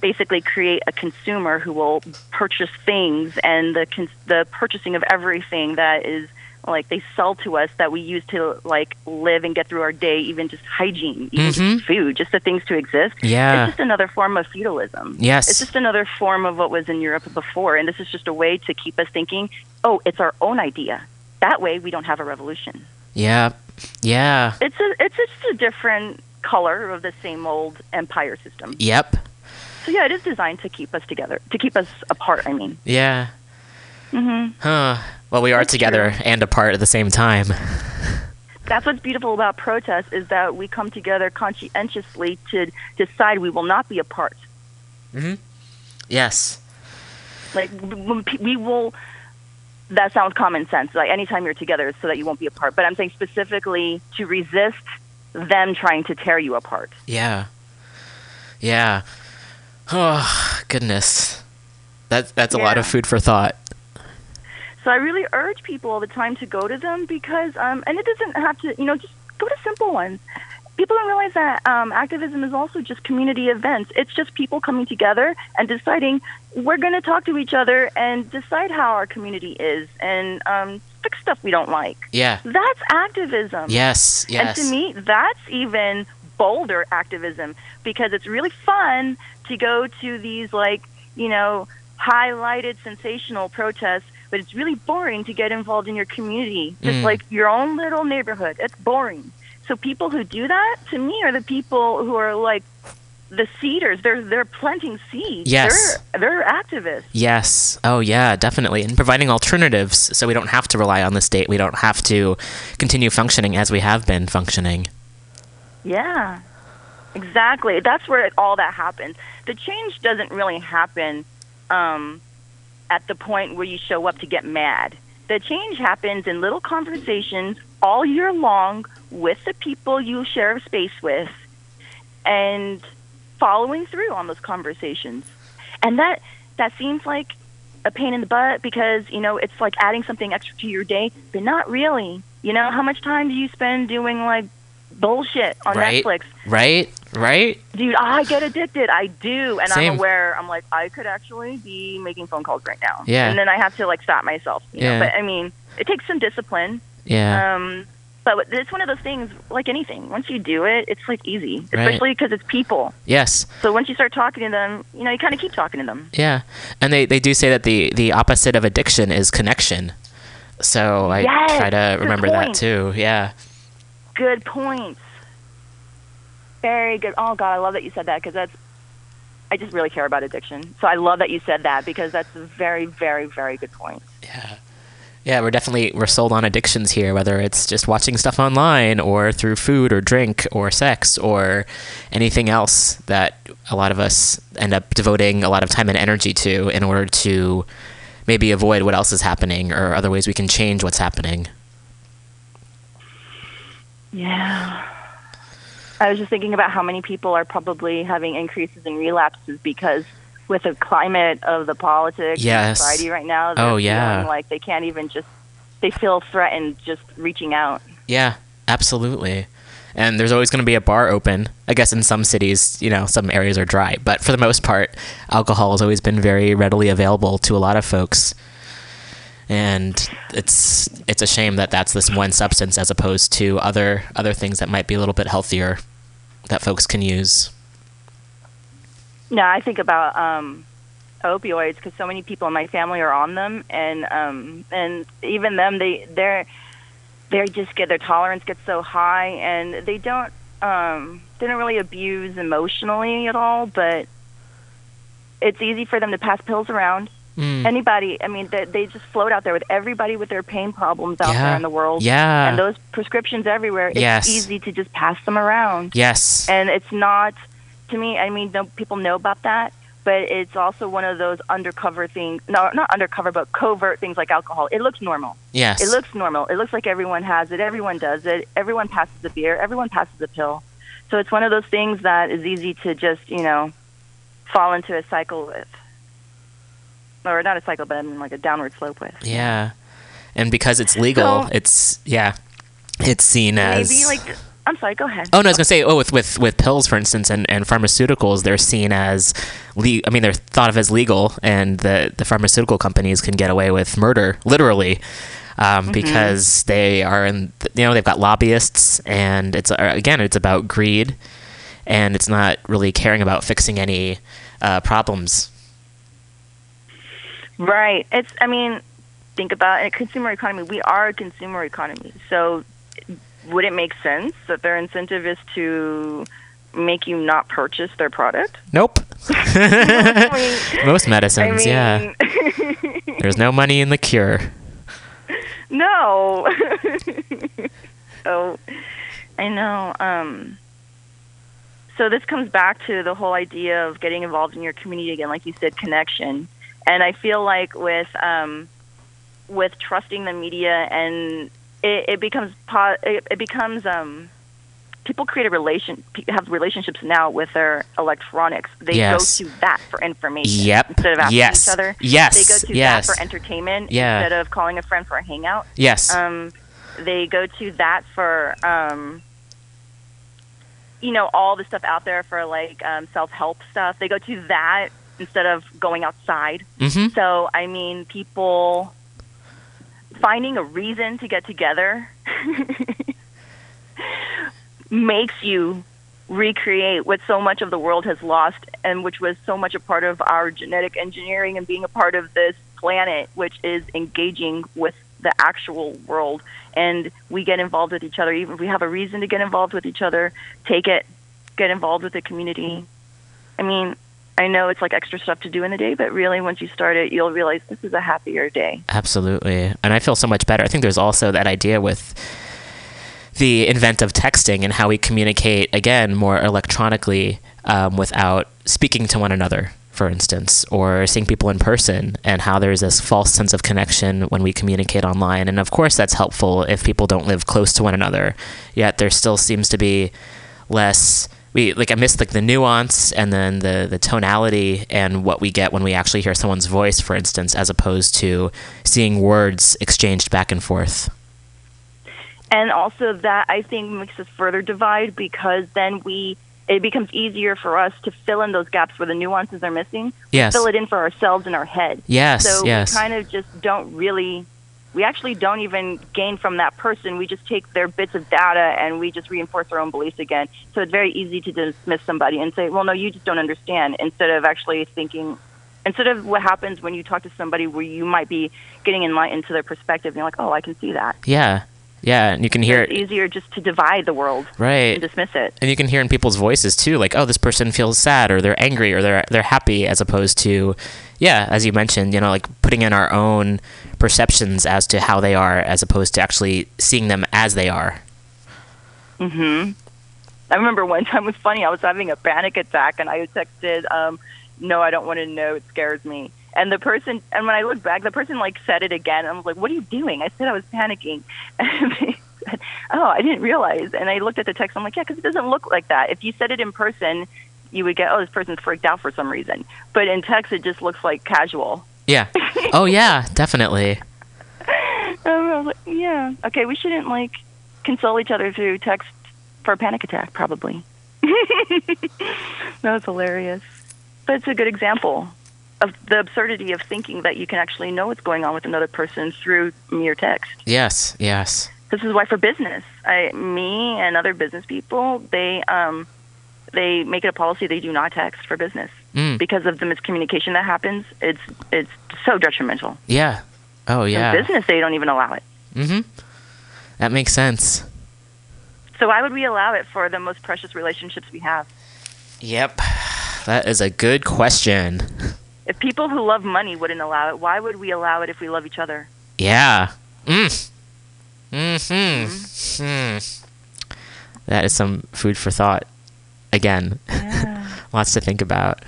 basically create a consumer who will purchase things, and the cons- the purchasing of everything that is, like, they sell to us that we use to, like, live and get through our day, even just hygiene, even mm-hmm. just food, just the things to exist. Yeah. It's just another form of feudalism. Yes. It's just another form of what was in Europe before. And this is just a way to keep us thinking, oh, it's our own idea. That way we don't have a revolution. Yeah. Yeah. It's a, it's just a different color of the same old empire system. Yep. So, yeah, it is designed to keep us together, to keep us apart, I mean. Yeah. Mm-hmm. Huh. Well, we are That's together true. and apart at the same time. That's what's beautiful about protest, is that we come together conscientiously to decide we will not be apart. Mm-hmm. Yes. Like, we will... That sounds common sense. Like, anytime you're together, it's so that you won't be apart. But I'm saying specifically to resist them trying to tear you apart. Yeah. Yeah. Oh, goodness. That, that's a yeah. lot of food for thought. So I really urge people all the time to go to them, because, um, and it doesn't have to, you know, just go to simple ones. People don't realize that um, activism is also just community events. It's just people coming together and deciding we're going to talk to each other and decide how our community is, and um, fix stuff we don't like. Yeah. That's activism. Yes, yes. And to me, that's even bolder activism, because it's really fun to go to these, like, you know, highlighted, sensational protests, but it's really boring to get involved in your community, just mm. like your own little neighborhood. It's boring. So people who do that, to me, are the people who are, like, the seeders. They're they're planting seeds. Yes. They're, they're activists. Yes. Oh, yeah, definitely. And providing alternatives, so we don't have to rely on the state. We don't have to continue functioning as we have been functioning. Yeah, exactly. That's where it, all that happens. The change doesn't really happen um, at the point where you show up to get mad. The change happens in little conversations all year long with the people you share space with, and following through on those conversations. And that that seems like a pain in the butt, because, you know, it's like adding something extra to your day, but not really. You know, how much time do you spend doing, like, bullshit on right, Netflix? Right, right. Dude, I get addicted. I do. And Same. I'm aware. I'm like, I could actually be making phone calls right now. Yeah. And then I have to, like, stop myself. You yeah. know? But, I mean, it takes some discipline. Yeah. Um, But it's one of those things, like anything, once you do it, it's like easy, especially because right. it's people. Yes. So once you start talking to them, you know, you kind of keep talking to them. Yeah. And they, they do say that the, the opposite of addiction is connection. So I yes, try to remember that too. Yeah. Good points. Very good. Oh, God, I love that you said that because that's, I just really care about addiction. So I love that you said that because that's a very, very, very good point. Yeah. Yeah, we're definitely, we're sold on addictions here, whether it's just watching stuff online or through food or drink or sex or anything else that a lot of us end up devoting a lot of time and energy to in order to maybe avoid what else is happening or other ways we can change what's happening. Yeah. I was just thinking about how many people are probably having increases in relapses because with the climate of the politics yes. and society right now, they're oh, yeah. feeling like they can't even just, they feel threatened just reaching out. Yeah, absolutely. And there's always going to be a bar open. I guess in some cities, you know, some areas are dry, but for the most part, alcohol has always been very readily available to a lot of folks. And it's it's a shame that that's this one substance as opposed to other other things that might be a little bit healthier that folks can use. No, I think about um, opioids because so many people in my family are on them, and um, and even them, they they're they just get their tolerance gets so high, and they don't um, they don't really abuse emotionally at all, but it's easy for them to pass pills around. Mm. Anybody, I mean, they, they just float out there with everybody with their pain problems out yeah. there in the world. Yeah. And those prescriptions everywhere, it's yes. easy to just pass them around. Yes. And it's not, to me, I mean, no, people know about that, but it's also one of those undercover things, no, not undercover, but covert things like alcohol. It looks normal. Yes. It looks normal. It looks like everyone has it. Everyone does it. Everyone passes a beer. Everyone passes a pill. So it's one of those things that is easy to just, you know, fall into a cycle with. Or not a cycle, but I mean like a downward slope with. Yeah, and because it's legal, so, it's yeah, it's seen as. Maybe like I'm sorry. Go ahead. Oh no, I was gonna say. Oh, with with, with pills, for instance, and, and pharmaceuticals, they're seen as, le- I mean, they're thought of as legal, and the the pharmaceutical companies can get away with murder, literally, um, mm-hmm. because they are in. You know, they've got lobbyists, and it's again, it's about greed, and it's not really caring about fixing any uh, problems. Right. It's, I mean, think about a consumer economy. We are a consumer economy. So would it make sense that their incentive is to make you not purchase their product? Nope. I mean, most medicines, I mean, yeah. There's no money in the cure. No. So, I know. Um, so this comes back to the whole idea of getting involved in your community again, like you said, connection. And I feel like with um, with trusting the media, and it, it becomes po- it, it becomes um, people create a relation have relationships now with their electronics. They yes. go to that for information yep. instead of asking yes. each other. Yes, they go to yes. that for entertainment yeah. instead of calling a friend for a hangout. Yes, um, they go to that for um, you know all the stuff out there for like um, self-help stuff. They go to that. Instead of going outside. Mm-hmm. So, I mean, people finding a reason to get together makes you recreate what so much of the world has lost and which was so much a part of our genetic engineering and being a part of this planet, which is engaging with the actual world. And we get involved with each other. Even if we have a reason to get involved with each other, take it, get involved with the community. I mean... I know it's like extra stuff to do in the day, but really once you start it, you'll realize this is a happier day. Absolutely. And I feel so much better. I think there's also that idea with the invent of texting and how we communicate, again, more electronically um, without speaking to one another, for instance, or seeing people in person, and how there's this false sense of connection when we communicate online. And of course, that's helpful if people don't live close to one another, yet there still seems to be less... We, like I miss like the nuance and then the, the tonality and what we get when we actually hear someone's voice, for instance, as opposed to seeing words exchanged back and forth. And also that, I think, makes us further divide because then we it becomes easier for us to fill in those gaps where the nuances are missing. Yes. Fill it in for ourselves in our head. Yes, so yes. we kind of just don't really we actually don't even gain from that person. We just take their bits of data and we just reinforce our own beliefs again. So it's very easy to dismiss somebody and say, well, no, you just don't understand, instead of actually thinking, instead of what happens when you talk to somebody where you might be getting enlightened to their perspective, and you're like, oh, I can see that. Yeah. Yeah, and you can hear it's it. It's easier just to divide the world, right, and dismiss it. And you can hear in people's voices, too, like, oh, this person feels sad, or they're angry, or they're they're happy, as opposed to, yeah, as you mentioned, you know, like putting in our own perceptions as to how they are, as opposed to actually seeing them as they are. Mm-hmm. I remember one time, it was funny, I was having a panic attack, and I texted, um, no, I don't want to know, it scares me. And the person, and when I looked back, the person, like, said it again. I was like, what are you doing? I said I was panicking. And they said, oh, I didn't realize. And I looked at the text. I'm like, yeah, because it doesn't look like that. If you said it in person, you would get, oh, this person's freaked out for some reason. But in text, it just looks like casual. Yeah. Oh, yeah, definitely. um, I was like, yeah. Okay, we shouldn't, like, console each other through text for a panic attack, probably. That was hilarious. But it's a good example of the absurdity of thinking that you can actually know what's going on with another person through mere text. Yes, yes. This is why for business, I, me and other business people, they um, they make it a policy they do not text for business. Mm. Because of the miscommunication that happens, it's it's so detrimental. Yeah. Oh, yeah. In business, they don't even allow it. Mm-hmm. That makes sense. So why would we allow it for the most precious relationships we have? Yep. That is a good question. If people who love money wouldn't allow it, why would we allow it if we love each other? Yeah. Mm. Mm-hmm. Mm-hmm. That is some food for thought. Again, yeah. Lots to think about.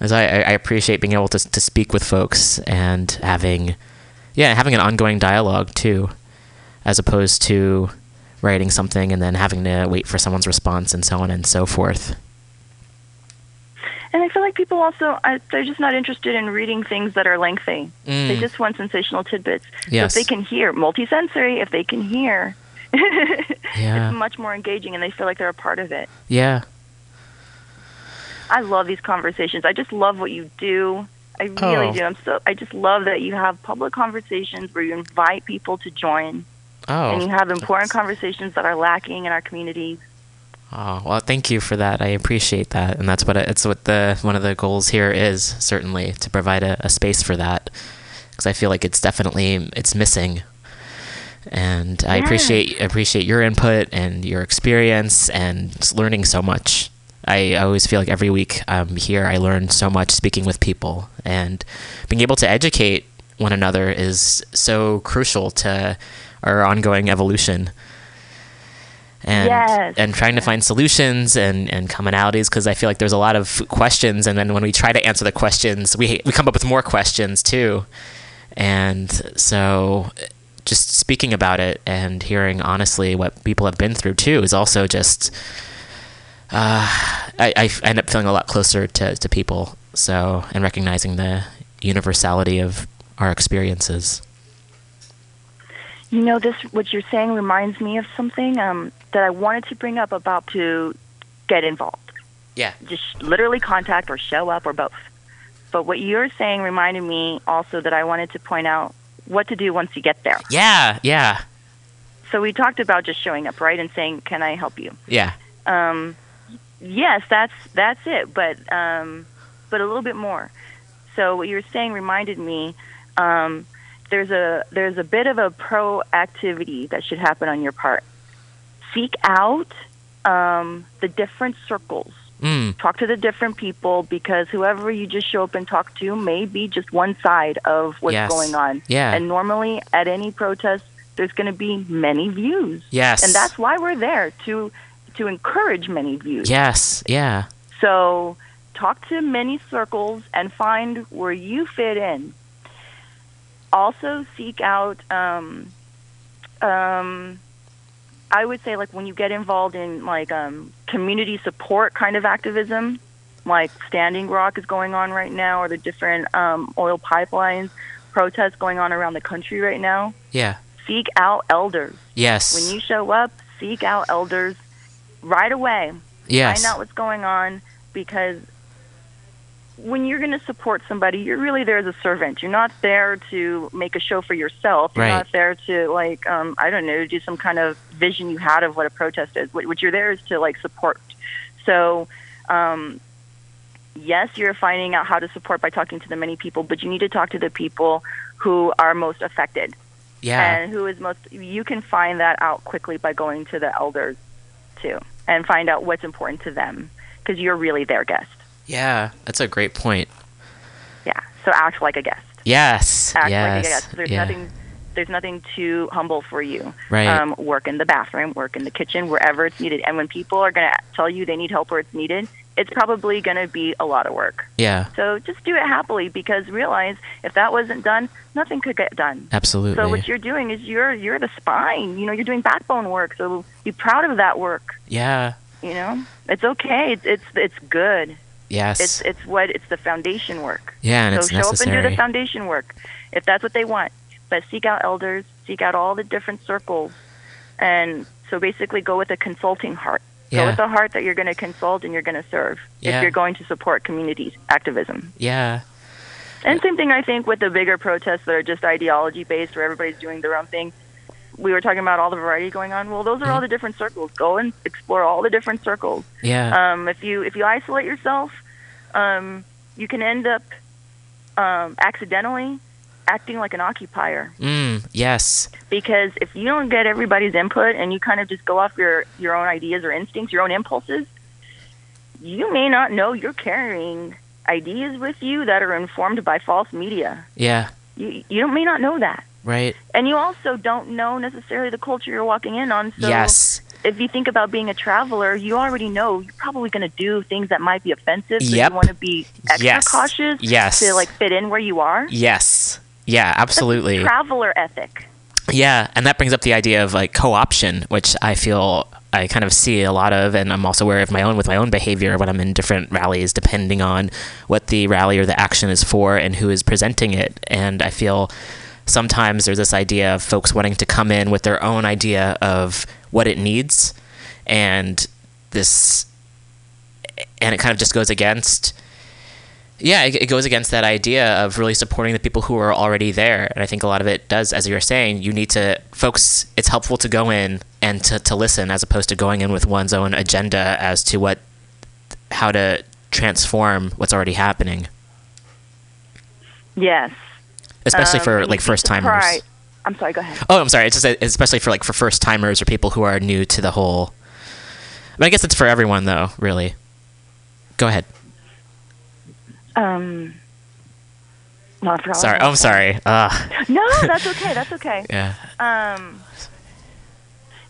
As I, I appreciate being able to to speak with folks and having, yeah, having an ongoing dialogue too, as opposed to writing something and then having to wait for someone's response and so on and so forth. And I feel like people also, I, they're just not interested in reading things that are lengthy. Mm. They just want sensational tidbits. Yes. So if they can hear, multisensory, if they can hear, yeah. It's much more engaging and they feel like they're a part of it. Yeah. I love these conversations. I just love what you do. I really oh. do. I'm so, I just love that you have public conversations where you invite people to join. Oh. And you have important That's... conversations that are lacking in our communities. Oh, well, thank you for that. I appreciate that. And that's what it's what the one of the goals here is, certainly, to provide a, a space for that, because I feel like it's definitely it's missing. And yeah. I appreciate appreciate your input and your experience and learning so much. I always feel like every week I'm here, I learn so much speaking with people, and being able to educate one another is so crucial to our ongoing evolution. And yes. and trying to find solutions and, and commonalities, because I feel like there's a lot of questions, and then when we try to answer the questions, we we come up with more questions too. And so just speaking about it and hearing honestly what people have been through too is also just, uh, I, I end up feeling a lot closer to, to people. So, and recognizing the universality of our experiences. You know, this what you're saying reminds me of something um, that I wanted to bring up about to get involved. Yeah. Just literally contact or show up or both. But what you're saying reminded me also that I wanted to point out what to do once you get there. Yeah, yeah. So we talked about just showing up, right, and saying, can I help you? Yeah. Um, yes, that's that's it, but, um, but a little bit more. So what you were saying reminded me... Um, There's a there's a bit of a proactivity that should happen on your part. Seek out um, the different circles. Mm. Talk to the different people, because whoever you just show up and talk to may be just one side of what's yes. going on. Yeah. And normally at any protest, there's going to be many views. Yes. And that's why we're there, to to encourage many views. Yes. Yeah. So talk to many circles and find where you fit in. Also seek out, um, um, I would say, like, when you get involved in, like, um, community support kind of activism, like Standing Rock is going on right now, or the different um, oil pipelines protests going on around the country right now. Yeah. Seek out elders. Yes. When you show up, seek out elders right away. Yes. Find out what's going on, because when you're going to support somebody, you're really there as a servant. You're not there to make a show for yourself. You're right. not there to, like, um, I don't know, do some kind of vision you had of what a protest is. What, what you're there is to, like, support. So, um, yes, you're finding out how to support by talking to the many people, but you need to talk to the people who are most affected. Yeah. And who is most, you can find that out quickly by going to the elders, too, and find out what's important to them, because you're really their guest. Yeah, that's a great point. Yeah, so act like a guest. Yes, act yes. like a guest. There's yeah. nothing, there's nothing too humble for you. Right. Um, work in the bathroom, work in the kitchen, wherever it's needed. And when people are going to tell you they need help or it's needed, it's probably going to be a lot of work. Yeah. So just do it happily, because realize if that wasn't done, nothing could get done. Absolutely. So what you're doing is you're you're the spine. You know, you're doing backbone work. So be proud of that work. Yeah. You know, it's okay. It's it's, it's good. Yes, it's it's what it's the foundation work. Yeah, and so it's necessary. So show up and do the foundation work, if that's what they want. But seek out elders, seek out all the different circles, and so basically go with a consulting heart. Yeah. Go with the heart that you're going to consult and you're going to serve. Yeah. If you're going to support community activism. Yeah. And same thing, I think, with the bigger protests that are just ideology based, where everybody's doing their own thing. We were talking about all the variety going on. Well, those are all the different circles. Go and explore all the different circles. Yeah. Um, if you if you isolate yourself, um, you can end up um, accidentally acting like an occupier. Mm, yes. Because if you don't get everybody's input and you kind of just go off your, your own ideas or instincts, your own impulses, you may not know you're carrying ideas with you that are informed by false media. Yeah. You, you may not know that. Right. And you also don't know necessarily the culture you're walking in on. So yes. if you think about being a traveler, you already know you're probably going to do things that might be offensive. So yep. you want to be extra yes. cautious yes. to like fit in where you are. Yes. Yeah, absolutely. That's a traveler ethic. Yeah. And that brings up the idea of like co-option, which I feel I kind of see a lot of, and I'm also aware of my own with my own behavior when I'm in different rallies, depending on what the rally or the action is for and who is presenting it. And I feel sometimes there's this idea of folks wanting to come in with their own idea of what it needs, and this, and it kind of just goes against, yeah, it, it goes against that idea of really supporting the people who are already there. And I think a lot of it does, as you're saying, you need to, folks, it's helpful to go in and to, to listen as opposed to going in with one's own agenda as to what, how to transform what's already happening. Yes. Especially um, for like first timers. I'm sorry, go ahead. Oh, I'm sorry. It's just especially for like for first timers or people who are new to the whole. I mean, I guess it's for everyone though, really. Go ahead. Um. No, I forgot. Sorry. Oh, I'm sorry. Uh. No, that's okay. That's okay. Yeah. Um.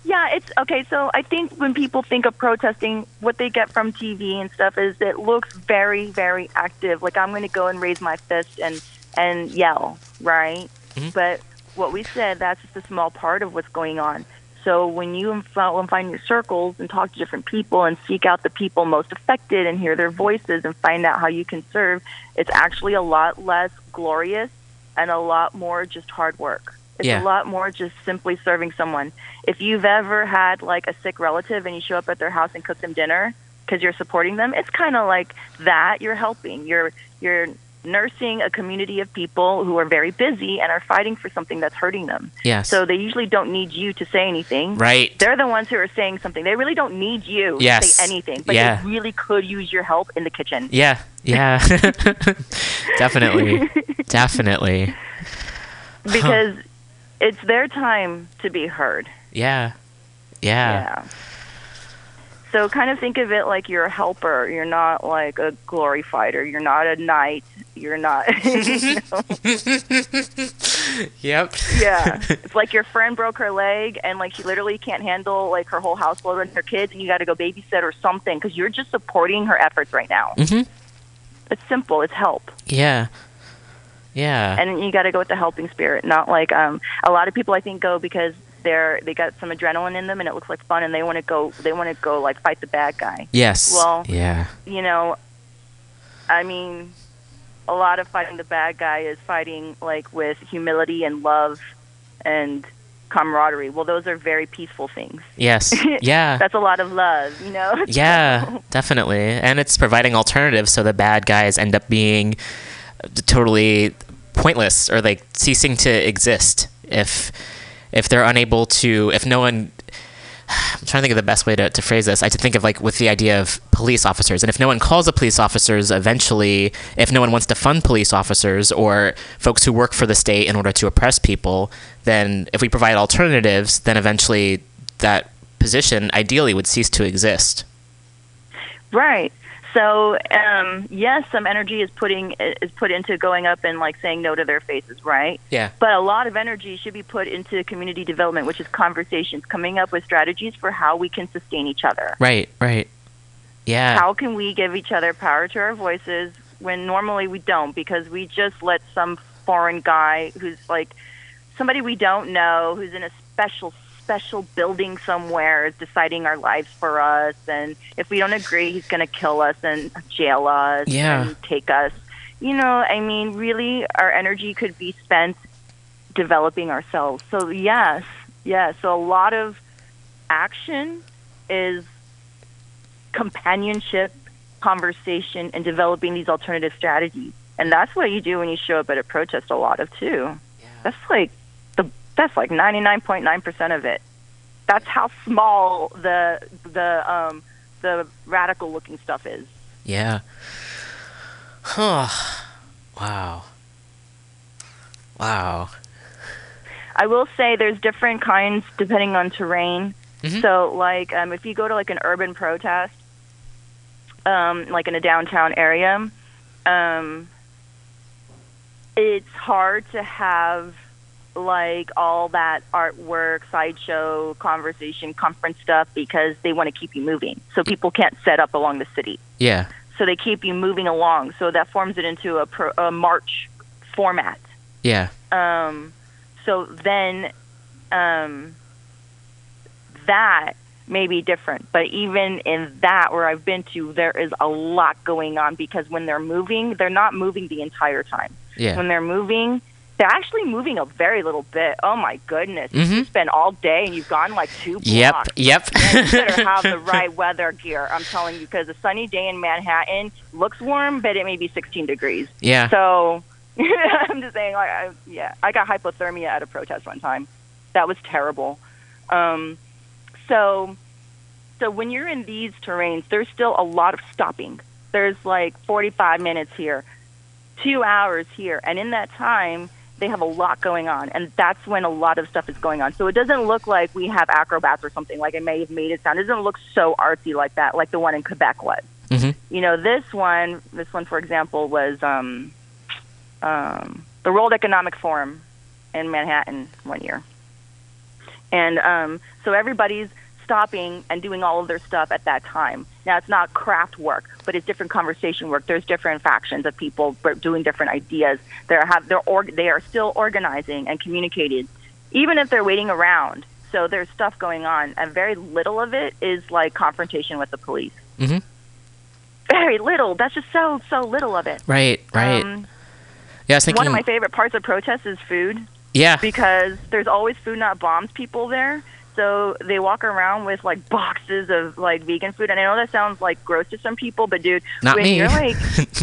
Yeah, it's okay. So I think when people think of protesting, what they get from T V and stuff is it looks very, very active. Like I'm going to go and raise my fist and. and yell, right? Mm-hmm. But what we said, that's just a small part of what's going on. So when you inf- find your circles and talk to different people and seek out the people most affected and hear their voices and find out how you can serve, it's actually a lot less glorious and a lot more just hard work. It's yeah. a lot more just simply serving someone. If you've ever had like a sick relative and you show up at their house and cook them dinner because you're supporting them, it's kind of like that. You're helping. You're you're nursing a community of people who are very busy and are fighting for something that's hurting them. Yes. So they usually don't need you to say anything. Right. They're the ones who are saying something. They really don't need you yes. to say anything, but yeah. they really could use your help in the kitchen. Yeah. Yeah. Definitely. Definitely. Because huh. it's their time to be heard. Yeah. Yeah. Yeah. So kind of think of it like you're a helper. You're not like a glory fighter. You're not a knight. You're not. You know? Yep. Yeah. It's like your friend broke her leg and like she literally can't handle like her whole household and her kids, and you got to go babysit or something because you're just supporting her efforts right now. Mm-hmm. It's simple. It's help. Yeah. Yeah. And you got to go with the helping spirit, not like um a lot of people I think go because They're, they got some adrenaline in them and it looks like fun and they want to go they want to go like fight the bad guy. Yes. Well, yeah. You know, I mean, a lot of fighting the bad guy is fighting like with humility and love and camaraderie. Well, those are very peaceful things. Yes. Yeah. That's a lot of love, you know? Yeah, definitely. And it's providing alternatives, so the bad guys end up being totally pointless or like ceasing to exist if if they're unable to, if no one, I'm trying to think of the best way to, to phrase this. I think of like with the idea of police officers. And if no one calls the police officers, eventually, if no one wants to fund police officers or folks who work for the state in order to oppress people, then if we provide alternatives, then eventually that position ideally would cease to exist. Right. So, um, yes, some energy is putting is put into going up and, like, saying no to their faces, right? Yeah. But a lot of energy should be put into community development, which is conversations, coming up with strategies for how we can sustain each other. Right, right. Yeah. How can we give each other power to our voices when normally we don't, because we just let some foreign guy who's, like, somebody we don't know, who's in a special special building somewhere is deciding our lives for us, and if we don't agree, he's going to kill us and jail us yeah. and take us. You know, I mean, really, our energy could be spent developing ourselves. So yes, yes. So a lot of action is companionship, conversation, and developing these alternative strategies. And that's what you do when you show up at a protest a lot of, too. Yeah. That's like That's like ninety-nine point nine percent of it. That's how small the the um, the radical looking stuff is. Yeah. Huh. Wow. Wow. I will say there's different kinds depending on terrain. Mm-hmm. So, like, um, if you go to like an urban protest, um, like in a downtown area, um, it's hard to have, like, all that artwork, sideshow, conversation, conference stuff, because they want to keep you moving. So people can't set up along the city. Yeah. So they keep you moving along. So that forms it into a, pro- a march format. Yeah. Um. So then um, that may be different. But even in that, where I've been to, there is a lot going on, because when they're moving, they're not moving the entire time. Yeah. When they're moving... They're actually moving a very little bit. Oh, my goodness. Mm-hmm. You've spent all day and you've gone like two blocks. Yep, yep. You better have the right weather gear, I'm telling you, because a sunny day in Manhattan looks warm, but it may be sixteen degrees. Yeah. So I'm just saying, like, I, yeah, I got hypothermia at a protest one time. That was terrible. Um, so, so when you're in these terrains, there's still a lot of stopping. There's like forty-five minutes here, two hours here, and in that time... they have a lot going on, and that's when a lot of stuff is going on. So it doesn't look like we have acrobats or something, like I may have made it sound. It doesn't look so artsy like that, like the one in Quebec was. Mm-hmm. You know, this one, this one, for example, was um, um, the World Economic Forum in Manhattan one year. And um, so everybody's stopping and doing all of their stuff at that time. Now, it's not craft work, but it's different conversation work. There's different factions of people doing different ideas. They're have they're or, they are still organizing and communicating, even if they're waiting around. So there's stuff going on, and very little of it is like confrontation with the police. Mm-hmm. Very little. That's just so so little of it. Right, right. Um, yeah, I was thinking one of my favorite parts of protests is food. Yeah, because there's always food not bombs people there. So they walk around with, like, boxes of, like, vegan food. And I know that sounds, like, gross to some people, but, dude, Not when me. You're, like,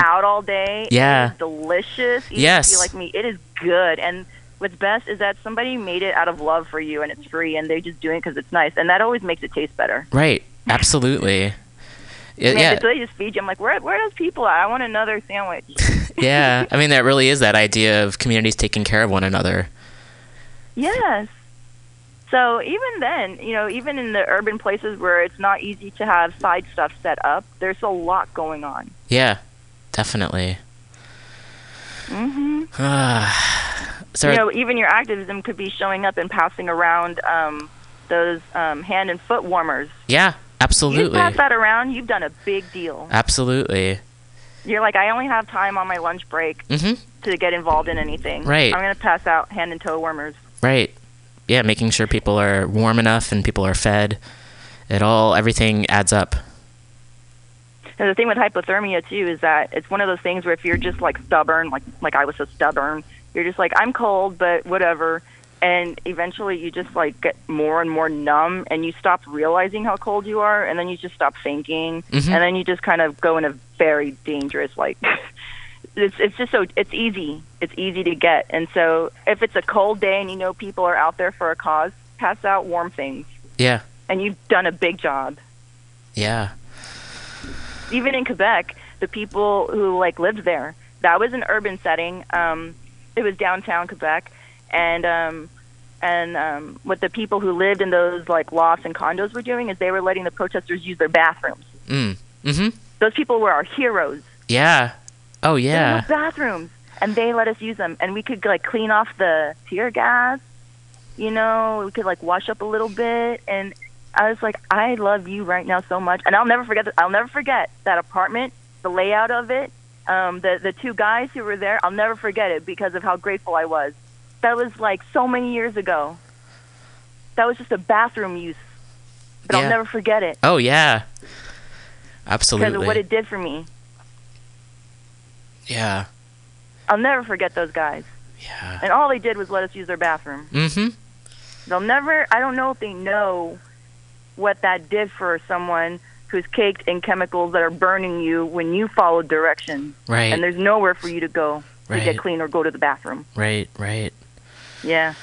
out all day, yeah. It's delicious. Even yes. if you like me, it is good. And what's best is that somebody made it out of love for you, and it's free, and they're just doing it because it's nice. And that always makes it taste better. Right. Absolutely. It, I mean, yeah. They just feed you. I'm like, where, where are those people at? I want another sandwich. Yeah. I mean, that really is that idea of communities taking care of one another. Yes. So even then, you know, even in the urban places where it's not easy to have side stuff set up, there's a lot going on. Yeah, definitely. Mm-hmm. Uh, so you know, even your activism could be showing up and passing around um, those um, hand and foot warmers. Yeah, absolutely. You pass that around, you've done a big deal. Absolutely. You're like, I only have time on my lunch break mm-hmm. to get involved in anything. Right. I'm going to pass out hand and toe warmers. Right. Yeah, making sure people are warm enough and people are fed. It all, everything adds up. And the thing with hypothermia, too, is that it's one of those things where if you're just, like, stubborn, like like I was so stubborn, you're just like, I'm cold, but whatever. and eventually you just like get more and more numb, and you stop realizing how cold you are, and then you just stop thinking, mm-hmm. and then you just kind of go in a very dangerous, like, it's it's just so, it's easy. It's easy to get. And so if it's a cold day and you know people are out there for a cause, pass out warm things. Yeah. And you've done a big job. Yeah. Even in Quebec, the people who, like, lived there, that was an urban setting. Um, it was downtown Quebec. And um, and um, what the people who lived in those, like, lofts and condos were doing is they were letting the protesters use their bathrooms. Mm. Mm-hmm. Those people were our heroes. Yeah. Oh, yeah. They bathrooms, and they let us use them. And we could, like, clean off the tear gas. You know, we could, like, wash up a little bit. And I was like, I love you right now so much. And I'll never forget that. I'll never forget that apartment, the layout of it, um, the, the two guys who were there. I'll never forget it because of how grateful I was. That was, like, so many years ago. That was just a bathroom use. But yeah. I'll never forget it. Oh, yeah. Absolutely. Because of what it did for me. Yeah. I'll never forget those guys. Yeah. And all they did was let us use their bathroom. Mm-hmm. They'll never, I don't know if they know what that did for someone who's caked in chemicals that are burning you when you follow directions. Right. And there's nowhere for you to go to right. get clean or go to the bathroom. Right, right. Yeah.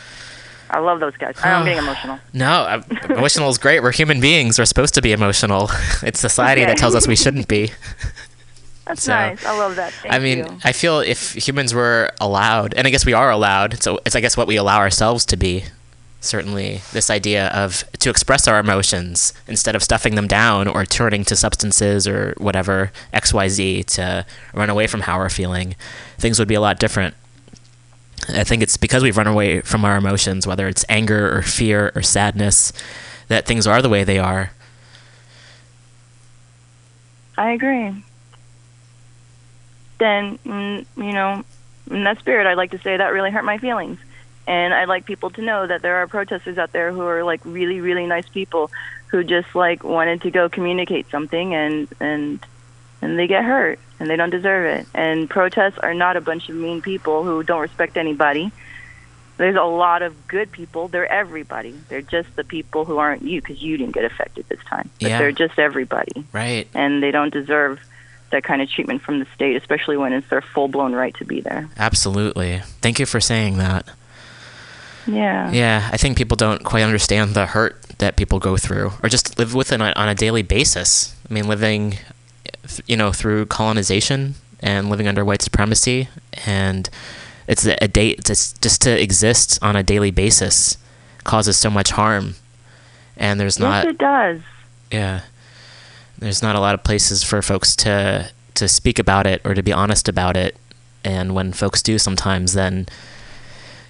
I love those guys. I'm getting emotional. No, emotional is great. We're human beings. We're supposed to be emotional. It's society okay. that tells us we shouldn't be. That's so nice. I love that. Thank I mean, you. I feel if humans were allowed, and I guess we are allowed, so it's I guess what we allow ourselves to be, certainly this idea of to express our emotions instead of stuffing them down or turning to substances or whatever, X, Y, Z, to run away from how we're feeling, things would be a lot different. I think it's because we've run away from our emotions, whether it's anger or fear or sadness, that things are the way they are. I agree. Then, you know, in that spirit, I'd like to say that really hurt my feelings. And I'd like people to know that there are protesters out there who are, like, really, really nice people who just, like, wanted to go communicate something, and and and they get hurt, and they don't deserve it. And protests are not a bunch of mean people who don't respect anybody. There's a lot of good people. They're everybody. They're just the people who aren't you because you didn't get affected this time. But yeah. They're just everybody. Right. And they don't deserve that kind of treatment from the state, especially when it's their full-blown right to be there. Absolutely. Thank you for saying that. Yeah. Yeah, I think people don't quite understand the hurt that people go through, or just live with it on a daily basis. I mean, living, you know, through colonization and living under white supremacy, and it's a day just just to exist on a daily basis causes so much harm, and there's not. Yes, it does. Yeah. There's not a lot of places for folks to to speak about it or to be honest about it. And when folks do sometimes, then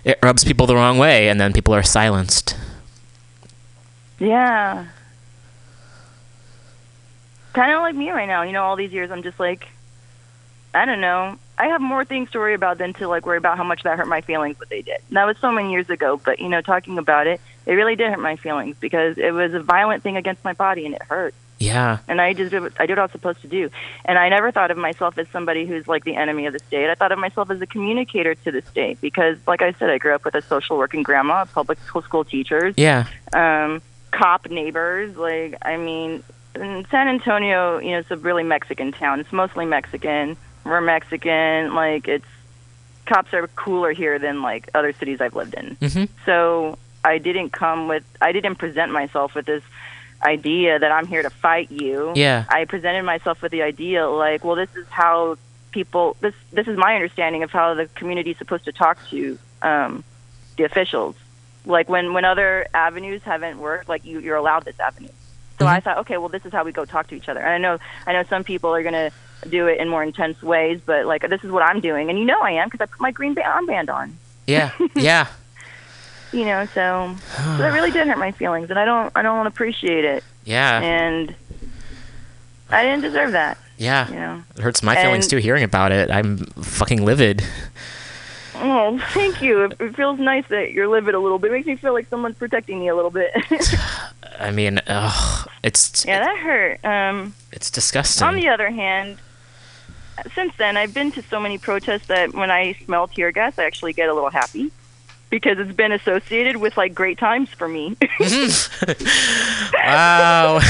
it rubs people the wrong way, and then people are silenced. Yeah. Kind of like me right now. You know, all these years, I'm just like, I don't know. I have more things to worry about than to, like, worry about how much that hurt my feelings, what they did. And that was so many years ago, but, you know, talking about it, it really did hurt my feelings because it was a violent thing against my body, and it hurt. Yeah. And I just did what I did what I was supposed to do. And I never thought of myself as somebody who's, like, the enemy of the state. I thought of myself as a communicator to the state because, like I said, I grew up with a social working grandma, public school teachers, yeah, um, cop neighbors. Like, I mean, in San Antonio, you know, it's a really Mexican town. It's mostly Mexican. We're Mexican. Like, it's cops are cooler here than, like, other cities I've lived in. Mm-hmm. So I didn't come with, I didn't present myself with this idea that I'm here to fight you. Yeah. I presented myself with the idea, like, well, this is how people, this this is my understanding of how the community is supposed to talk to um, the officials. Like, when, when other avenues haven't worked, like, you, you're allowed this avenue. So mm-hmm. I thought, okay, well, this is how we go talk to each other. And I know, I know some people are going to do it in more intense ways, but, like, this is what I'm doing. And you know I am because I put my green armband on. Yeah, yeah. You know, so, so that really did hurt my feelings, and I don't, I don't appreciate it. Yeah. And I didn't deserve that. Yeah. You know? It hurts my feelings and, too. Hearing about it, I'm fucking livid. Oh, thank you. It, it feels nice that you're livid a little bit. It makes me feel like someone's protecting me a little bit. I mean, ugh, it's yeah, that hurt. Um, it's disgusting. On the other hand, since then I've been to so many protests that when I smell tear gas, I actually get a little happy. because it's been associated with like great times for me. Wow.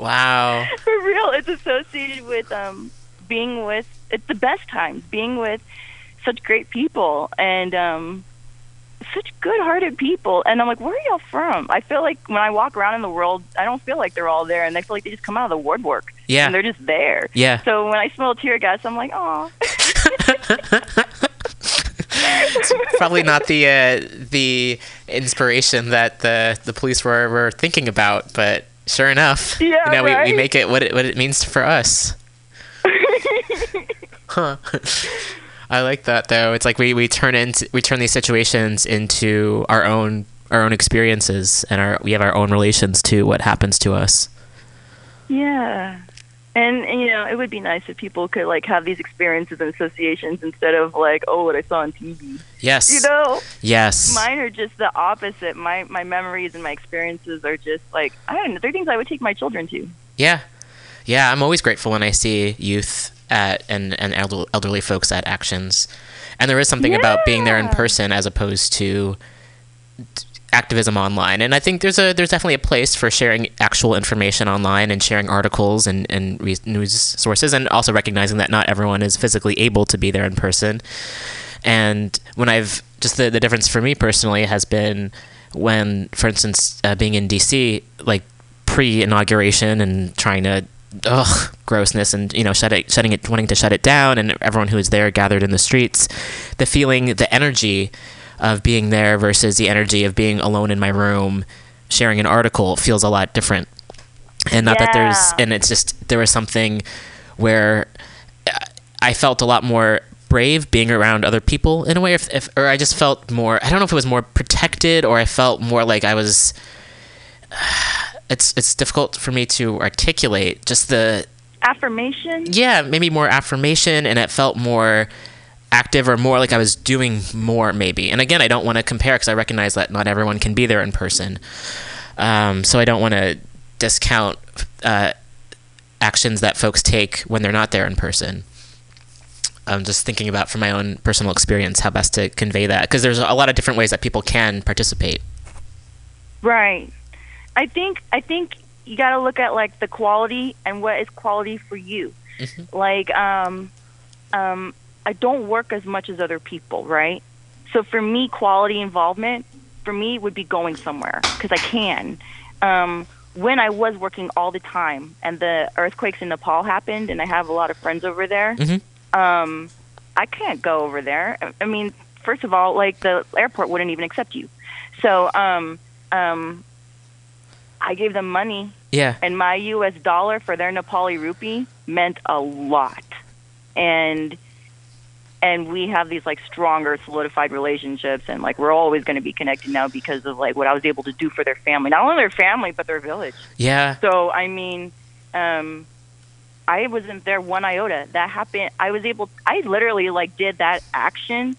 Wow. For real, it's associated with um, being with, it's the best times, being with such great people and um, such good-hearted people. And I'm like, where are y'all from? I feel like when I walk around in the world, I don't feel like they're all there, and I feel like they just come out of the woodwork. Yeah. And they're just there. Yeah. So when I smell tear gas, I'm like, aw. It's probably not the uh, the inspiration that the the police were, were thinking about, but sure enough, yeah, you know, right? we, we make it what it what it means for us. Huh. I like that though. It's like we, we turn into we turn these situations into our own our own experiences, and our we have our own relations to what happens to us. Yeah. And, and, you know, it would be nice if people could, like, have these experiences and associations instead of, like, oh, what I saw on T V. Yes. You know? Yes. Mine are just the opposite. My my memories and my experiences are just, like, I don't know. They're things I would take my children to. Yeah. Yeah, I'm always grateful when I see youth at and, and elder, elderly folks at actions. And there is something yeah. about being there in person as opposed to t- activism online, and I think there's a there's definitely a place for sharing actual information online and sharing articles and and re- news sources, and also recognizing that not everyone is physically able to be there in person. And when I've just the, the difference for me personally has been when, for instance, uh, being in D C like pre-inauguration and trying to ugh grossness and you know shut it shutting it wanting to shut it down, and everyone who was there gathered in the streets, the feeling, the energy of being there versus the energy of being alone in my room sharing an article feels a lot different. And not yeah. that there's and it's just there was something where I felt a lot more brave being around other people in a way, if, if or I just felt more, I don't know if it was more protected or I felt more like I was it's it's difficult for me to articulate, just the affirmation yeah maybe more affirmation, and it felt more active or more like I was doing more maybe. And again, I don't want to compare because I recognize that not everyone can be there in person. Um, so I don't want to discount uh, actions that folks take when they're not there in person. I'm just thinking about from my own personal experience how best to convey that, because there's a lot of different ways that people can participate. Right. I think I think you got to look at like the quality and what is quality for you. Mm-hmm. Like um um I don't work as much as other people, right? So for me, quality involvement, for me, would be going somewhere because I can. Um, when I was working all the time and the earthquakes in Nepal happened and I have a lot of friends over there, mm-hmm. um, I can't go over there. I mean, first of all, like the airport wouldn't even accept you. So um, um, I gave them money. Yeah. And my U S dollar for their Nepali rupee meant a lot. And... And we have these, like, stronger, solidified relationships, and, like, we're always going to be connected now because of, like, what I was able to do for their family. Not only their family, but their village. Yeah. So, I mean, um, I wasn't there one iota. That happened. I was able – I literally, like, did that action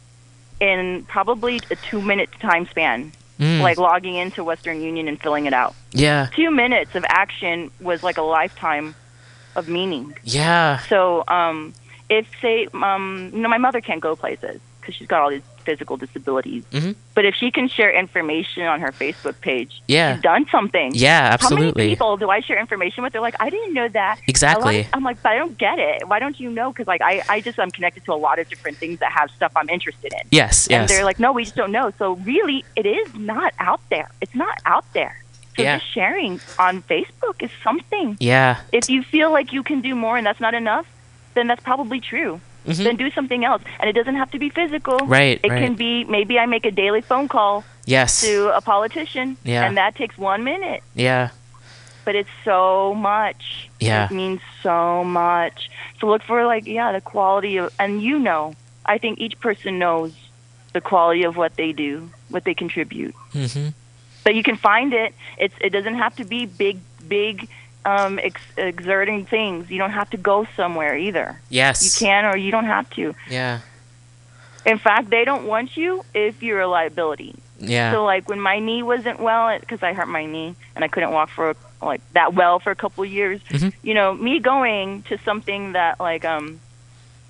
in probably a two-minute time span, mm. like, logging into Western Union and filling it out. Yeah. Two minutes of action was, like, a lifetime of meaning. Yeah. So, um – if, say, um, you know, my mother can't go places because she's got all these physical disabilities. Mm-hmm. But if she can share information on her Facebook page, yeah. she's done something. Yeah, absolutely. How many people do I share information with? They're like, I didn't know that. Exactly. Lot, I'm like, but I don't get it. Why don't you know? Because, like, I, I just I'm connected to a lot of different things that have stuff I'm interested in. Yes, yes. And they're like, no, we just don't know. So, really, it is not out there. It's not out there. So yeah. just sharing on Facebook is something. Yeah. If you feel like you can do more and that's not enough, then that's probably true. Mm-hmm. Then do something else. And it doesn't have to be physical. Right, It right. can be, maybe I make a daily phone call yes. to a politician, yeah. and that takes one minute. Yeah. But it's so much. Yeah. It means so much. So look for, like, yeah, the quality of, and you know, I think each person knows the quality of what they do, what they contribute. Mm-hmm. But you can find it. It's, it doesn't have to be big, big, Um, ex- exerting things. You don't have to go somewhere either. Yes. You can or you don't have to. Yeah. In fact, they don't want you if you're a liability. Yeah. So, like, when my knee wasn't well, because I hurt my knee and I couldn't walk for, like, that well for a couple years, mm-hmm. you know, me going to something that, like, um,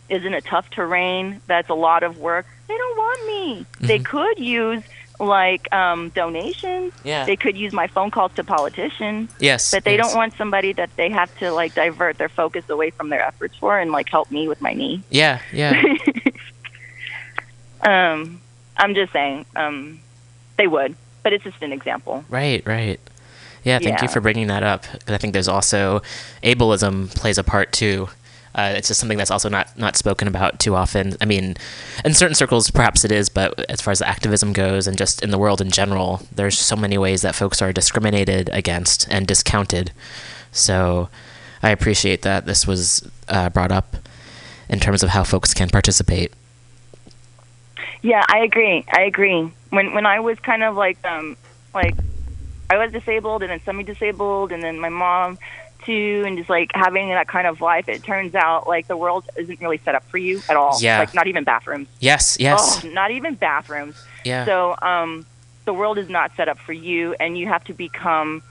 is in a tough terrain, that's a lot of work, they don't want me. Mm-hmm. They could use, like, um, donations. Yeah. They could use my phone calls to politicians. Yes. But they yes. don't want somebody that they have to, like, divert their focus away from their efforts for and, like, help me with my knee. Yeah, yeah. um, I'm just saying, um, they would. But it's just an example. Right, right. Yeah, thank yeah. you for bringing that up. Because I think there's also ableism plays a part, too. Uh, it's just something that's also not, not spoken about too often. I mean, in certain circles, perhaps it is, but as far as the activism goes and just in the world in general, there's so many ways that folks are discriminated against and discounted. So I appreciate that this was uh, brought up in terms of how folks can participate. Yeah, I agree. I agree. When when I was kind of like, um, like I was disabled and then semi-disabled and then my mom... and just like having that kind of life, it turns out like the world isn't really set up for you at all. Yeah. Like not even bathrooms. Yes, yes. Oh, not even bathrooms. Yeah. So um, the world is not set up for you, and you have to become,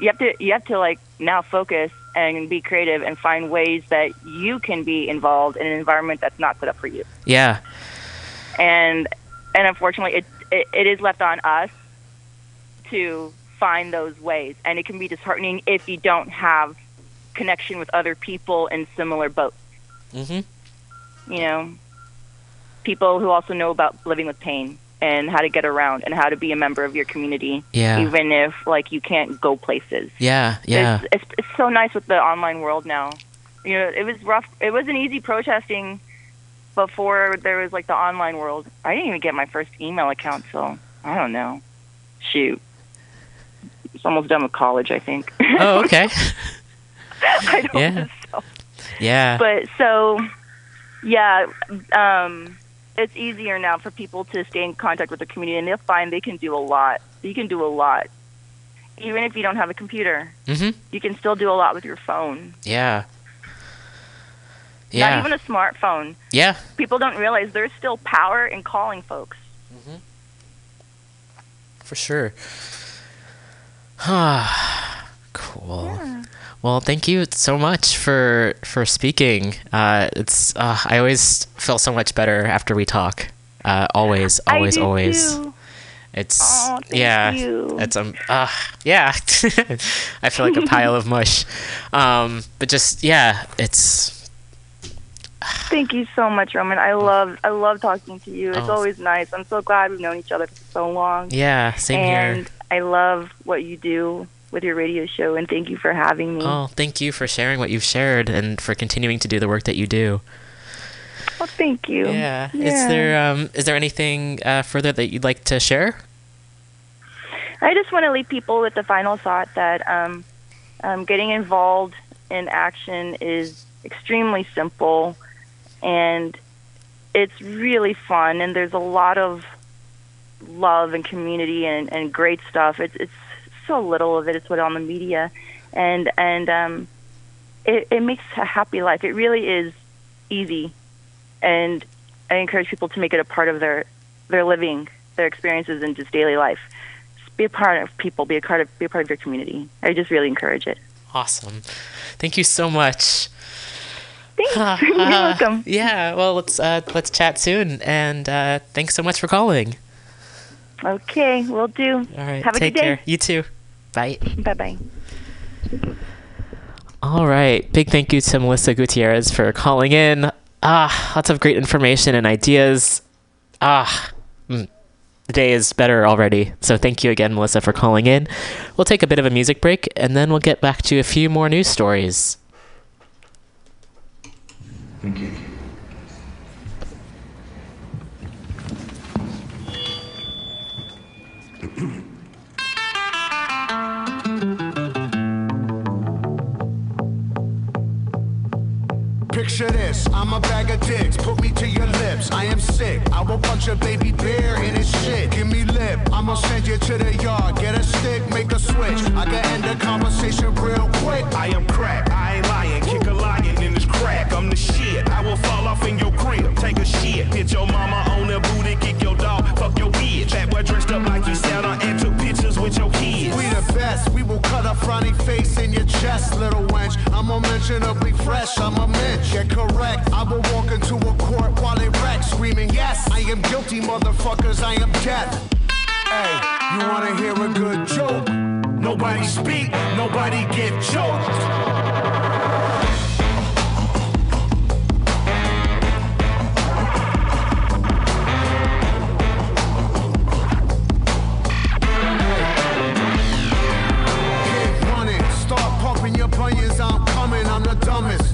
you have to, you have to like now focus and be creative and find ways that you can be involved in an environment that's not set up for you. Yeah. And and unfortunately, it it, it is left on us to find those ways, and it can be disheartening if you don't have connection with other people in similar boats. Mm-hmm. You know, people who also know about living with pain and how to get around and how to be a member of your community, yeah. even if like you can't go places. Yeah, yeah. It's, it's, it's so nice with the online world now. You know, it was rough. It wasn't easy protesting before there was like the online world. I didn't even get my first email account till I don't know. Shoot. Almost done with college, I think. Oh, okay. I don't yeah. think so. Yeah. But so, yeah, um, it's easier now for people to stay in contact with the community, and they'll find they can do a lot. You can do a lot. Even if you don't have a computer, mm-hmm. you can still do a lot with your phone. Yeah. Yeah. Not even a smartphone. Yeah. People don't realize there's still power in calling folks. Mm-hmm. For sure. Cool. Yeah. Well, thank you so much for for speaking. Uh, it's uh, I always feel so much better after we talk. Uh, always, always, I do always. Too. It's oh, thank yeah. You. It's um. Uh, yeah. I feel like a pile of mush. Um. But just yeah. It's. Thank you so much, Roman. I love I love talking to you. It's oh. always nice. I'm so glad we've known each other for so long. Yeah. Same and here. I love what you do with your radio show, and thank you for having me. Oh, thank you for sharing what you've shared and for continuing to do the work that you do. Well, thank you. Yeah. yeah. Is there um, is there anything uh, further that you'd like to share? I just want to leave people with the final thought that um, um, getting involved in action is extremely simple, and it's really fun, and there's a lot of love and community and, and great stuff. It's it's so little of it. It's what on the media, and and um, it it makes a happy life. It really is easy, and I encourage people to make it a part of their their living, their experiences, and just daily life. Just be a part of people. Be a part of be a part of your community. I just really encourage it. Awesome, thank you so much. Thanks. Uh, You're welcome. Yeah. Well, let's uh, let's chat soon, and uh, thanks so much for calling. Okay, will do. All right, have a good day. Take care. You too. Bye. Bye-bye. All right, big thank you to Melissa Gutierrez for calling in. Ah, lots of great information and ideas. Ah, mm, the day is better already. So thank you again, Melissa, for calling in. We'll take a bit of a music break, and then we'll get back to a few more news stories. Thank you. Picture this, I'm a bag of dicks, put me to your lips, I am sick, I will punch a baby bear in his shit, give me lip, I'ma send you to the yard, get a stick, make a switch, I can end the conversation real quick, I am crack, I ain't lying, kick a lion in this crack, I'm the shit, I will fall off in your crib, take a shit, hit your mama on the booty, kick your dog, fuck your bitch, that boy dressed up like you sound on and took pictures with your kids, we the best, we will cut Put a frowny face in your chest, little wench. I'm unmentionably fresh, I'm a mensch, yeah, correct. I will walk into a court while they wreck, screaming, yes, I am guilty, motherfuckers, I am death. Hey, you wanna hear a good joke? Nobody speak, nobody get choked.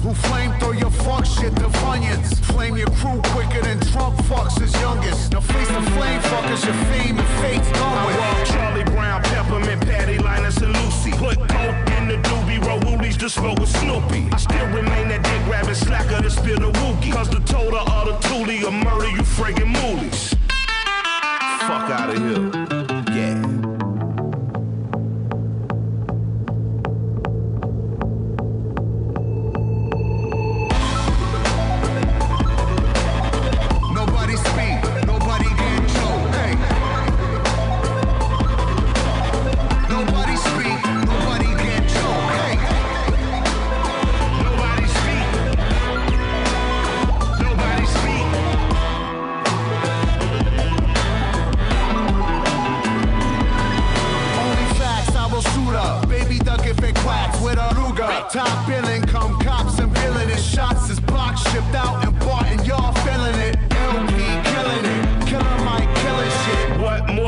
Who flame throw your fuck shit to funyuns? Flame your crew quicker than Trump fucks his youngest. Now face the flame fuckers, your fame and fate's gone with. I walk Charlie Brown, Peppermint, Patty, Linus, and Lucy. Put coke in the doobie, roll woolies to smoke with Snoopy. I still remain that dick rabbit slacker to spill the wookie. Cause the total of the toolie will murder you friggin' moolies. Fuck out of here. Yeah. Top billing, come cops and billing it. Shots is blocked, shipped out and bought, and y'all feeling it. L P killing it, killer Mike killing shit. What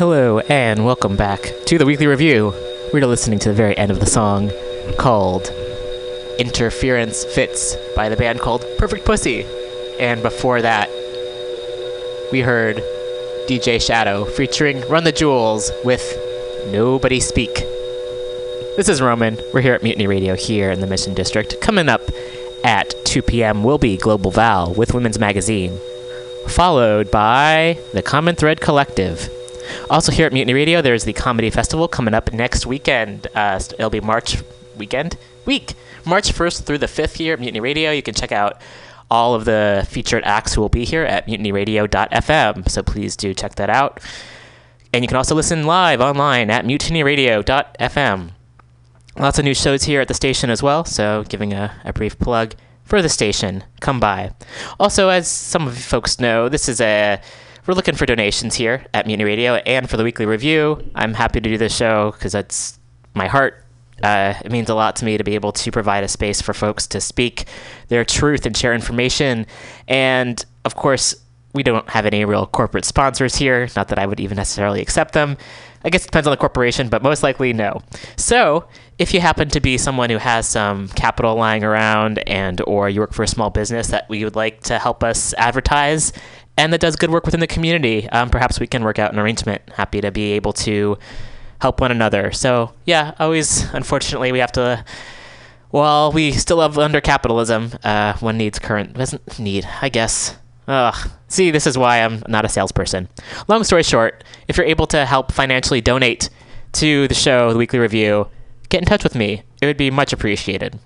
Hello, and welcome back to the Weekly Review. We're listening to the very end of the song called Interference Fits by the band called Perfect Pussy. And before that, we heard D J Shadow featuring Run the Jewels with Nobody Speak. This is Roman. We're here at Mutiny Radio here in the Mission District. Coming up at two p.m. will be Global Val with Women's Magazine, followed by the Common Thread Collective. Also here at Mutiny Radio, there's the Comedy Festival coming up next weekend. Uh, it'll be March weekend? Week! March first through the fifth here at Mutiny Radio. You can check out all of the featured acts who will be here at Mutiny Radio dot f m, so please do check that out. And you can also listen live online at Mutiny Radio dot f m. Lots of new shows here at the station as well, so giving a, a brief plug for the station. Come by. Also, as some of you folks know, this is a... We're looking for donations here at Mutiny Radio and for the Weekly Review. I'm happy to do this show because that's my heart. Uh, it means a lot to me to be able to provide a space for folks to speak their truth and share information. And, of course, we don't have any real corporate sponsors here. Not that I would even necessarily accept them. I guess it depends on the corporation, but most likely no. So if you happen to be someone who has some capital lying around and or you work for a small business that we would like to help us advertise and that does good work within the community, um, perhaps we can work out an arrangement. Happy to be able to help one another. So yeah, always, unfortunately, we have to... Well, we still live under capitalism. Uh, one needs current... doesn't need, I guess... Ugh. See, this is why I'm not a salesperson. Long story short, if you're able to help financially donate to the show, the Weekly Review, get in touch with me. It would be much appreciated.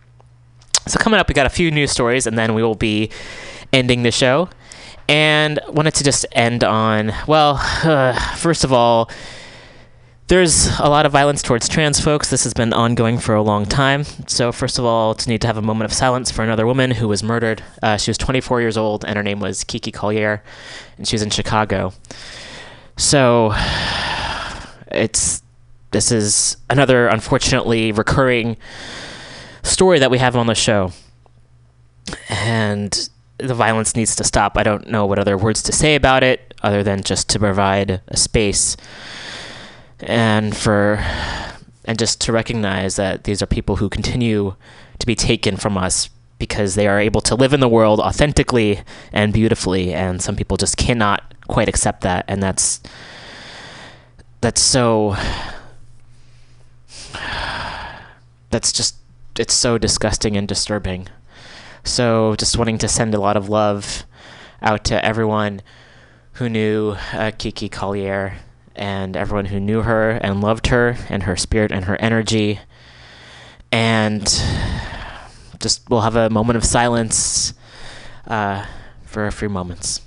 So coming up, we got a few news stories, and then we will be ending the show. And wanted to just end on, well, uh, first of all, there's a lot of violence towards trans folks. This has been ongoing for a long time. So first of all, to need to have a moment of silence for another woman who was murdered. Uh, she was twenty-four years old, and her name was Kiki Collier, and she was in Chicago. So it's this is another, unfortunately, recurring story that we have on the show. And the violence needs to stop. I don't know what other words to say about it other than just to provide a space and for and just to recognize that these are people who continue to be taken from us because they are able to live in the world authentically and beautifully, and some people just cannot quite accept that, and that's that's so that's just it's so disgusting and disturbing. So just wanting to send a lot of love out to everyone who knew uh, Kiki Collier and everyone who knew her and loved her and her spirit and her energy. And just we'll have a moment of silence uh, for a few moments.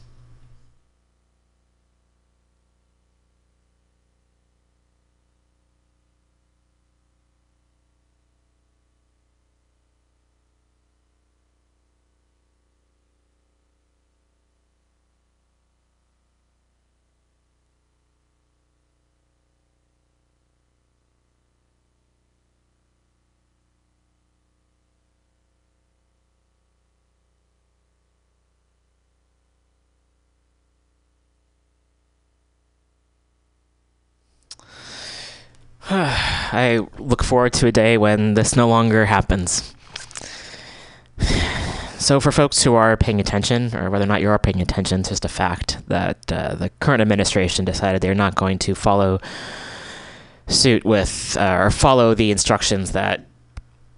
I look forward to a day when this no longer happens. So for folks who are paying attention, or whether or not you are paying attention, it's just a fact that uh, the current administration decided they're not going to follow suit with, uh, or follow the instructions that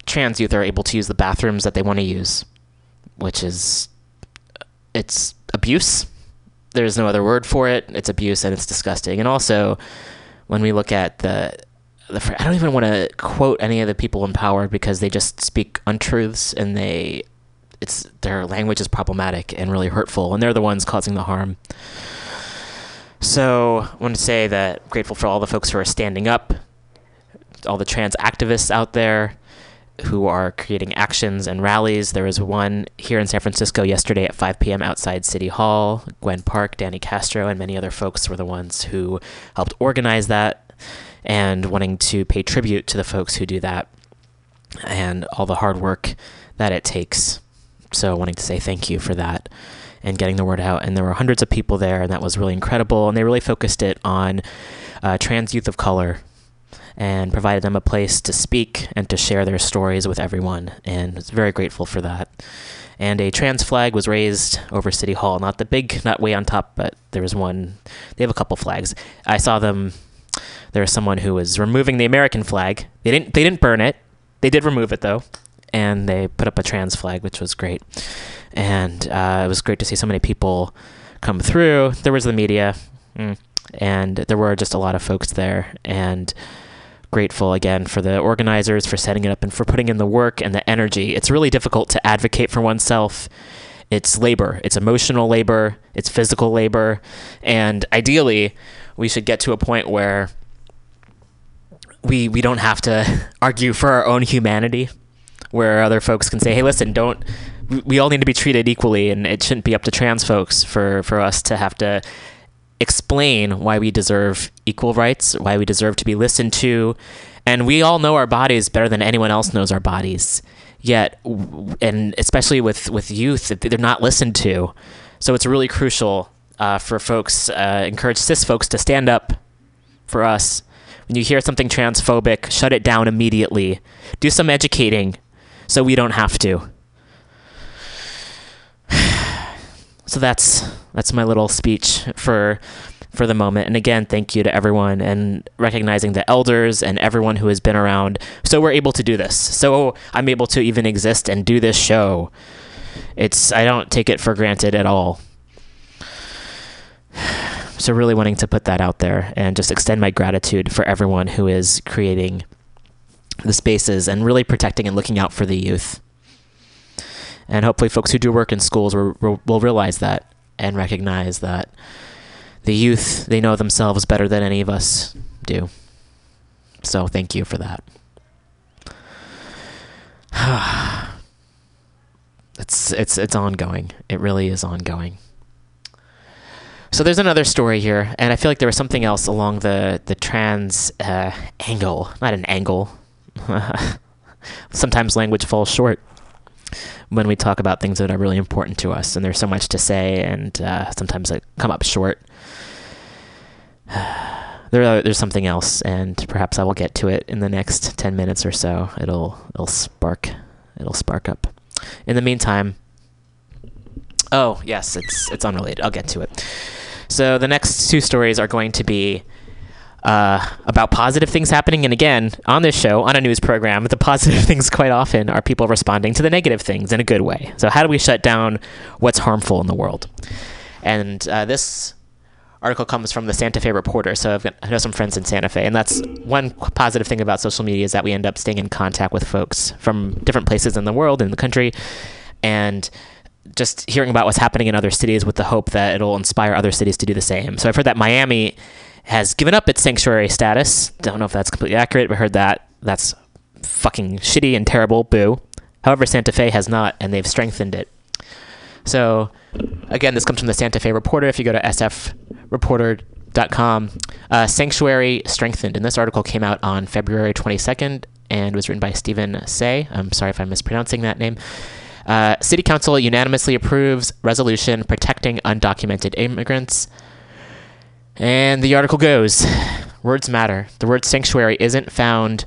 trans youth are able to use the bathrooms that they want to use, which is, it's abuse. There's no other word for it. It's abuse and it's disgusting. And also, when we look at the I don't even want to quote any of the people in power because they just speak untruths and they, it's their language is problematic and really hurtful, and they're the ones causing the harm. So I want to say that I'm grateful for all the folks who are standing up, all the trans activists out there who are creating actions and rallies. There was one here in San Francisco yesterday at five p.m. outside City Hall. Gwen Park, Danny Castro, and many other folks were the ones who helped organize that, and wanting to pay tribute to the folks who do that and all the hard work that it takes. So wanting to say thank you for that. and getting the word out. And there were hundreds of people there, and that was really incredible. And they really focused it on uh, trans youth of color and provided them a place to speak and to share their stories with everyone. And I was very grateful for that. And a trans flag was raised over City Hall. Not the big, not way on top, but there was one. They have a couple flags. I saw them. There was someone who was removing the American flag. They didn't, they didn't burn it. They did remove it, though. And they put up a trans flag, which was great. And uh, it was great to see so many people come through. There was the media. Mm. And there were just a lot of folks there. And grateful again for the organizers for setting it up and for putting in the work and the energy. It's really difficult to advocate for oneself. It's labor. It's emotional labor. It's physical labor. And ideally, we should get to a point where we we don't have to argue for our own humanity, where other folks can say, hey, listen, don't, we all need to be treated equally, and it shouldn't be up to trans folks for, for us to have to explain why we deserve equal rights, why we deserve to be listened to. And we all know our bodies better than anyone else knows our bodies. Yet, and especially with, with youth, they're not listened to. So it's really crucial uh, for folks, uh, encourage cis folks to stand up for us. When you hear something transphobic, shut it down immediately. Do some educating so we don't have to. So that's that's my little speech for for the moment. And again, thank you to everyone, and recognizing the elders and everyone who has been around. So we're able to do this. So I'm able to even exist and do this show. It's I don't take it for granted at all. So really wanting to put that out there and just extend my gratitude for everyone who is creating the spaces and really protecting and looking out for the youth. And hopefully folks who do work in schools will, will realize that and recognize that the youth, they know themselves better than any of us do. So thank you for that. It's it's it's ongoing. It really is ongoing. So there's another story here, and I feel like there was something else along the, the trans uh, angle. Not an angle. Sometimes language falls short when we talk about things that are really important to us, and there's so much to say, and uh, sometimes I come up short. There, are, there's something else, and perhaps I will get to it in the next ten minutes or so. It'll, it'll spark, it'll spark up. In the meantime, oh yes, it's it's unrelated. I'll get to it. So the next two stories are going to be Uh, about positive things happening. And again, on this show, on a news program, the positive things quite often are people responding to the negative things in a good way. So how do we shut down what's harmful in the world? And uh, this article comes from the Santa Fe Reporter. So I've got, I know some friends in Santa Fe, and that's one positive thing about social media, is that we end up staying in contact with folks from different places in the world, in the country, and just hearing about what's happening in other cities with the hope that it'll inspire other cities to do the same. So I've heard that Miami has given up its sanctuary status. Don't know if that's completely accurate, but heard that. That's fucking shitty and terrible, boo. However, Santa Fe has not, and they've strengthened it. So, again, this comes from the Santa Fe Reporter. If you go to s f reporter dot com, uh, sanctuary strengthened. And this article came out on February twenty-second and was written by Stephen Say. I'm sorry if I'm mispronouncing that name. Uh, City Council unanimously approves resolution protecting undocumented immigrants. And the article goes, words matter. The word sanctuary isn't found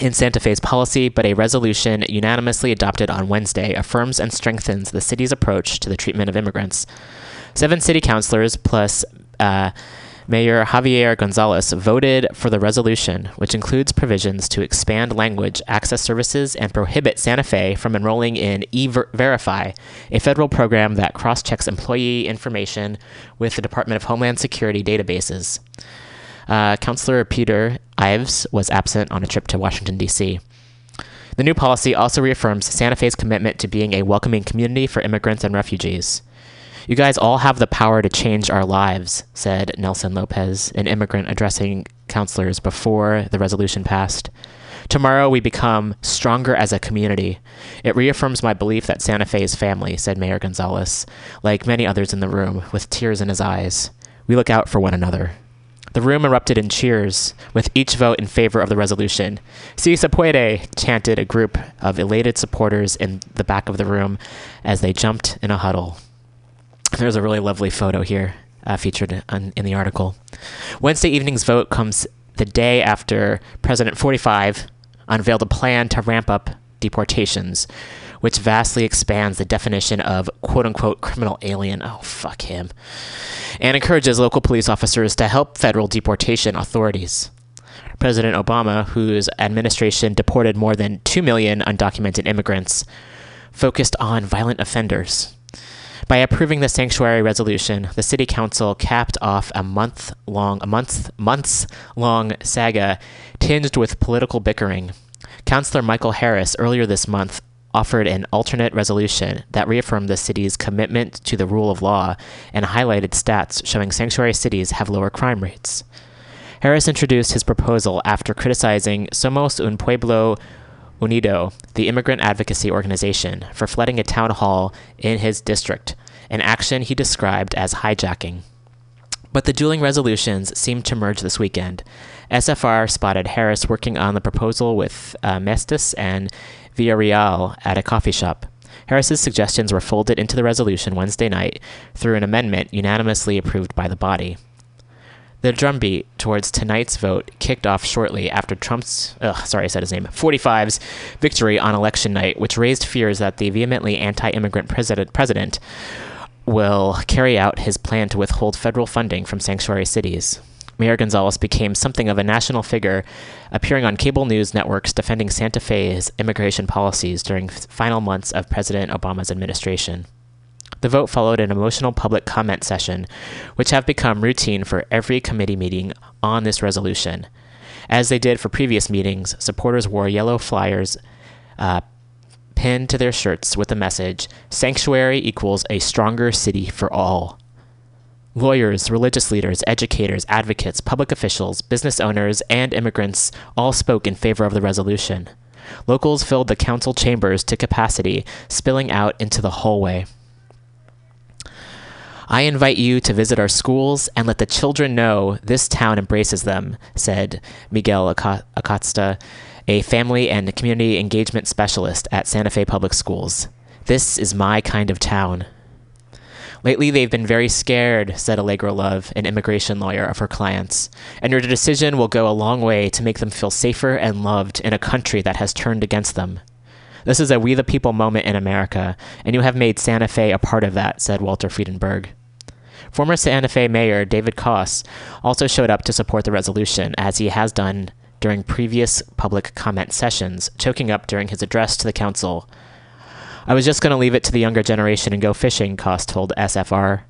in Santa Fe's policy, but a resolution unanimously adopted on Wednesday affirms and strengthens the city's approach to the treatment of immigrants. Seven city councilors plus uh, Mayor Javier Gonzalez voted for the resolution, which includes provisions to expand language, access services, and prohibit Santa Fe from enrolling in E-Verify, a federal program that cross-checks employee information with the Department of Homeland Security databases. Uh, Councilor Peter Ives was absent on a trip to Washington, D C The new policy also reaffirms Santa Fe's commitment to being a welcoming community for immigrants and refugees. You guys all have the power to change our lives, said Nelson Lopez, an immigrant addressing counselors before the resolution passed. Tomorrow we become stronger as a community. It reaffirms my belief that Santa Fe is family, said Mayor Gonzalez, like many others in the room, with tears in his eyes. We look out for one another. The room erupted in cheers, with each vote in favor of the resolution. Si se puede, chanted a group of elated supporters in the back of the room as they jumped in a huddle. There's a really lovely photo here uh, featured on, in the article. Wednesday evening's vote comes the day after President forty-five unveiled a plan to ramp up deportations, which vastly expands the definition of quote-unquote criminal alien, oh, fuck him, and encourages local police officers to help federal deportation authorities. President Obama, whose administration deported more than two million undocumented immigrants, focused on violent offenders. By approving the sanctuary resolution, the city council capped off a month-long, a month, months-long saga tinged with political bickering. Councilor Michael Harris, earlier this month, offered an alternate resolution that reaffirmed the city's commitment to the rule of law and highlighted stats showing sanctuary cities have lower crime rates. Harris introduced his proposal after criticizing Somos un Pueblo Unido, the immigrant advocacy organization, for flooding a town hall in his district, an action he described as hijacking. But the dueling resolutions seemed to merge this weekend. S F R spotted Harris working on the proposal with uh, Mestis and Villarreal at a coffee shop. Harris's suggestions were folded into the resolution Wednesday night through an amendment unanimously approved by the body. The drumbeat towards tonight's vote kicked off shortly after Trump's, ugh, sorry I said his name, forty-five's victory on election night, which raised fears that the vehemently anti-immigrant president, president will carry out his plan to withhold federal funding from sanctuary cities. Mayor Gonzalez became something of a national figure, appearing on cable news networks defending Santa Fe's immigration policies during final months of President Obama's administration. The vote followed an emotional public comment session, which have become routine for every committee meeting on this resolution. As they did for previous meetings, supporters wore yellow flyers uh, pinned to their shirts with the message, "Sanctuary equals a stronger city for all." Lawyers, religious leaders, educators, advocates, public officials, business owners, and immigrants all spoke in favor of the resolution. Locals filled the council chambers to capacity, spilling out into the hallway. "I invite you to visit our schools and let the children know this town embraces them," said Miguel Acosta, a family and community engagement specialist at Santa Fe Public Schools. "This is my kind of town." "Lately, they've been very scared," said Allegra Love, an immigration lawyer, of her clients, "and your decision will go a long way to make them feel safer and loved in a country that has turned against them. This is a We the People moment in America, and you have made Santa Fe a part of that," said Walter Friedenberg. Former Santa Fe Mayor David Koss also showed up to support the resolution, as he has done during previous public comment sessions, choking up during his address to the council. "I was just going to leave it to the younger generation and go fishing," Koss told S F R.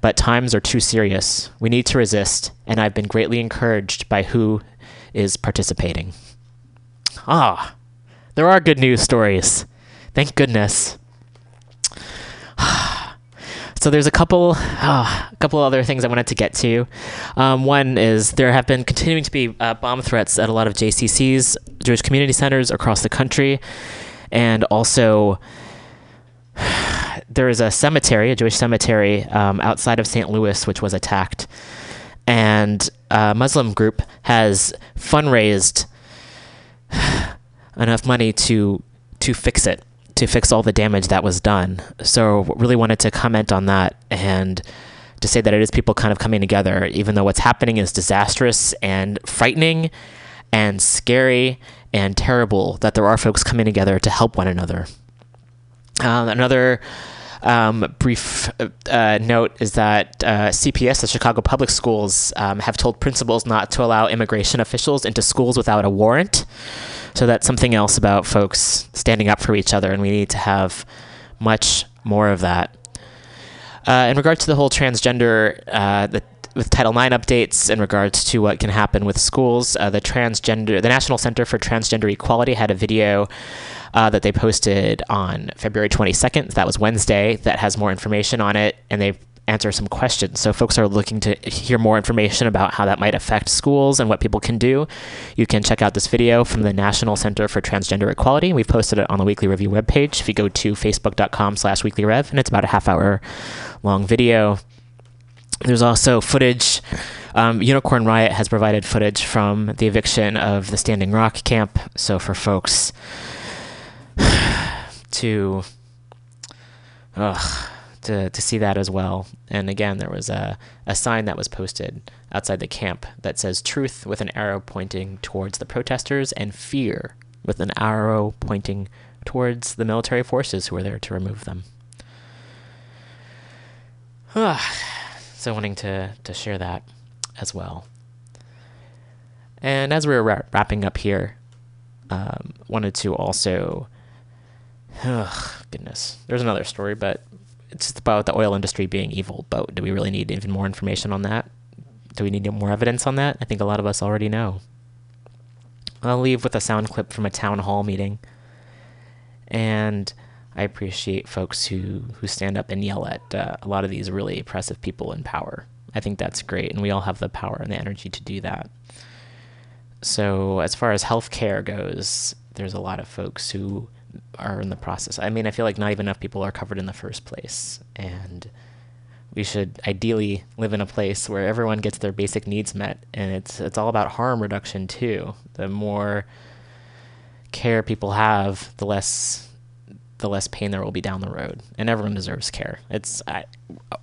"But times are too serious. We need to resist, and I've been greatly encouraged by who is participating." Ah, there are good news stories. Thank goodness. So there's a couple, oh, a couple other things I wanted to get to. Um, one is there have been continuing to be uh, bomb threats at a lot of J C Cs, Jewish community centers across the country, and also there is a cemetery, a Jewish cemetery um, outside of Saint Louis, which was attacked, and a Muslim group has fundraised enough money to to fix it, to fix all the damage that was done. So really wanted to comment on that and to say that it is people kind of coming together, even though what's happening is disastrous and frightening and scary and terrible, that there are folks coming together to help one another. Uh, another um, brief uh, note is that uh, C P S, the Chicago Public Schools, um, have told principals not to allow immigration officials into schools without a warrant. So that's something else about folks standing up for each other, and we need to have much more of that. Uh, in regard to the whole transgender, uh, the, with Title nine updates in regards to what can happen with schools, uh, the transgender, the National Center for Transgender Equality had a video uh, that they posted on February twenty-second. That was Wednesday. That has more information on it, and they answer some questions. So folks are looking to hear more information about how that might affect schools and what people can do. You can check out this video from the National Center for Transgender Equality. We've posted it on the Weekly Review webpage. If you go to facebook dot com slash weekly rev, and it's about a half hour long video. There's also footage. Um, Unicorn Riot has provided footage from the eviction of the Standing Rock camp. So for folks to, ugh, to, to see that as well. And again, there was a, a sign that was posted outside the camp that says truth with an arrow pointing towards the protesters and fear with an arrow pointing towards the military forces who were there to remove them. So wanting to, to share that as well. And as we were ra- wrapping up here, um, wanted to also, oh, goodness, there's another story, but it's just about the oil industry being evil. But do we really need even more information on that? Do we need more evidence on that? I think a lot of us already know. I'll leave with a sound clip from a town hall meeting. And I appreciate folks who, who stand up and yell at uh, a lot of these really oppressive people in power. I think that's great, and we all have the power and the energy to do that. So as far as healthcare goes, there's a lot of folks who are in the process. I mean, I feel like not even enough people are covered in the first place, and we should ideally live in a place where everyone gets their basic needs met, and it's it's all about harm reduction too. The more care people have, the less the less pain there will be down the road, and everyone deserves care. It's I,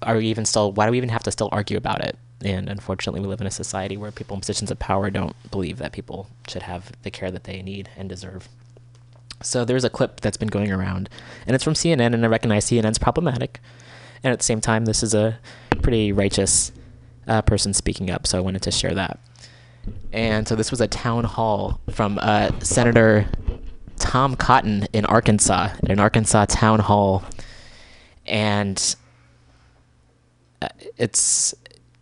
are we even still? Why do we even have to still argue about it? And unfortunately, we live in a society where people in positions of power don't believe that people should have the care that they need and deserve. So there's a clip that's been going around, and it's from C N N, and I recognize C N N's problematic. And at the same time, this is a pretty righteous uh, person speaking up, so I wanted to share that. And so this was a town hall from uh, Senator Tom Cotton in Arkansas, at an Arkansas town hall. And it's,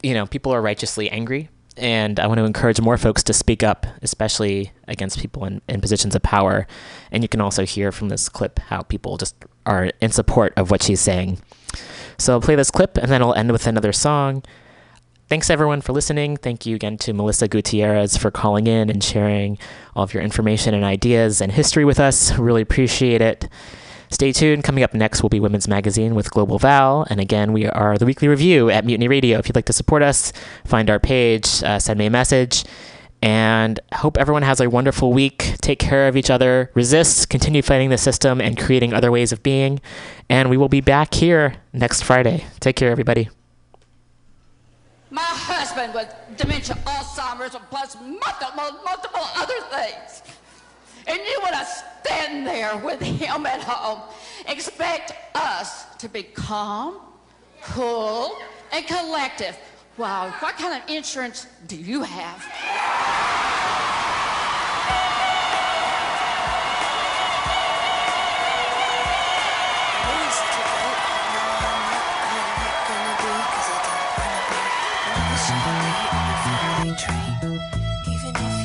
you know, people are righteously angry, and I want to encourage more folks to speak up, especially against people in, in positions of power. And you can also hear from this clip how people just are in support of what she's saying. So I'll play this clip, and then I'll end with another song. Thanks, everyone, for listening. Thank you again to Melissa Gutierrez for calling in and sharing all of your information and ideas and history with us. Really appreciate it. Stay tuned. Coming up next will be Women's Magazine with Global Val. And again, we are the Weekly Review at Mutiny Radio. If you'd like to support us, find our page, uh, send me a message. And hope everyone has a wonderful week. Take care of each other. Resist. Continue fighting the system and creating other ways of being. And we will be back here next Friday. Take care, everybody. My husband with dementia, Alzheimer's, plus multiple, multiple other things. And you want to stand there with him at home. Expect us to be calm, cool, and collective. Wow, what kind of insurance do you have? Train, even if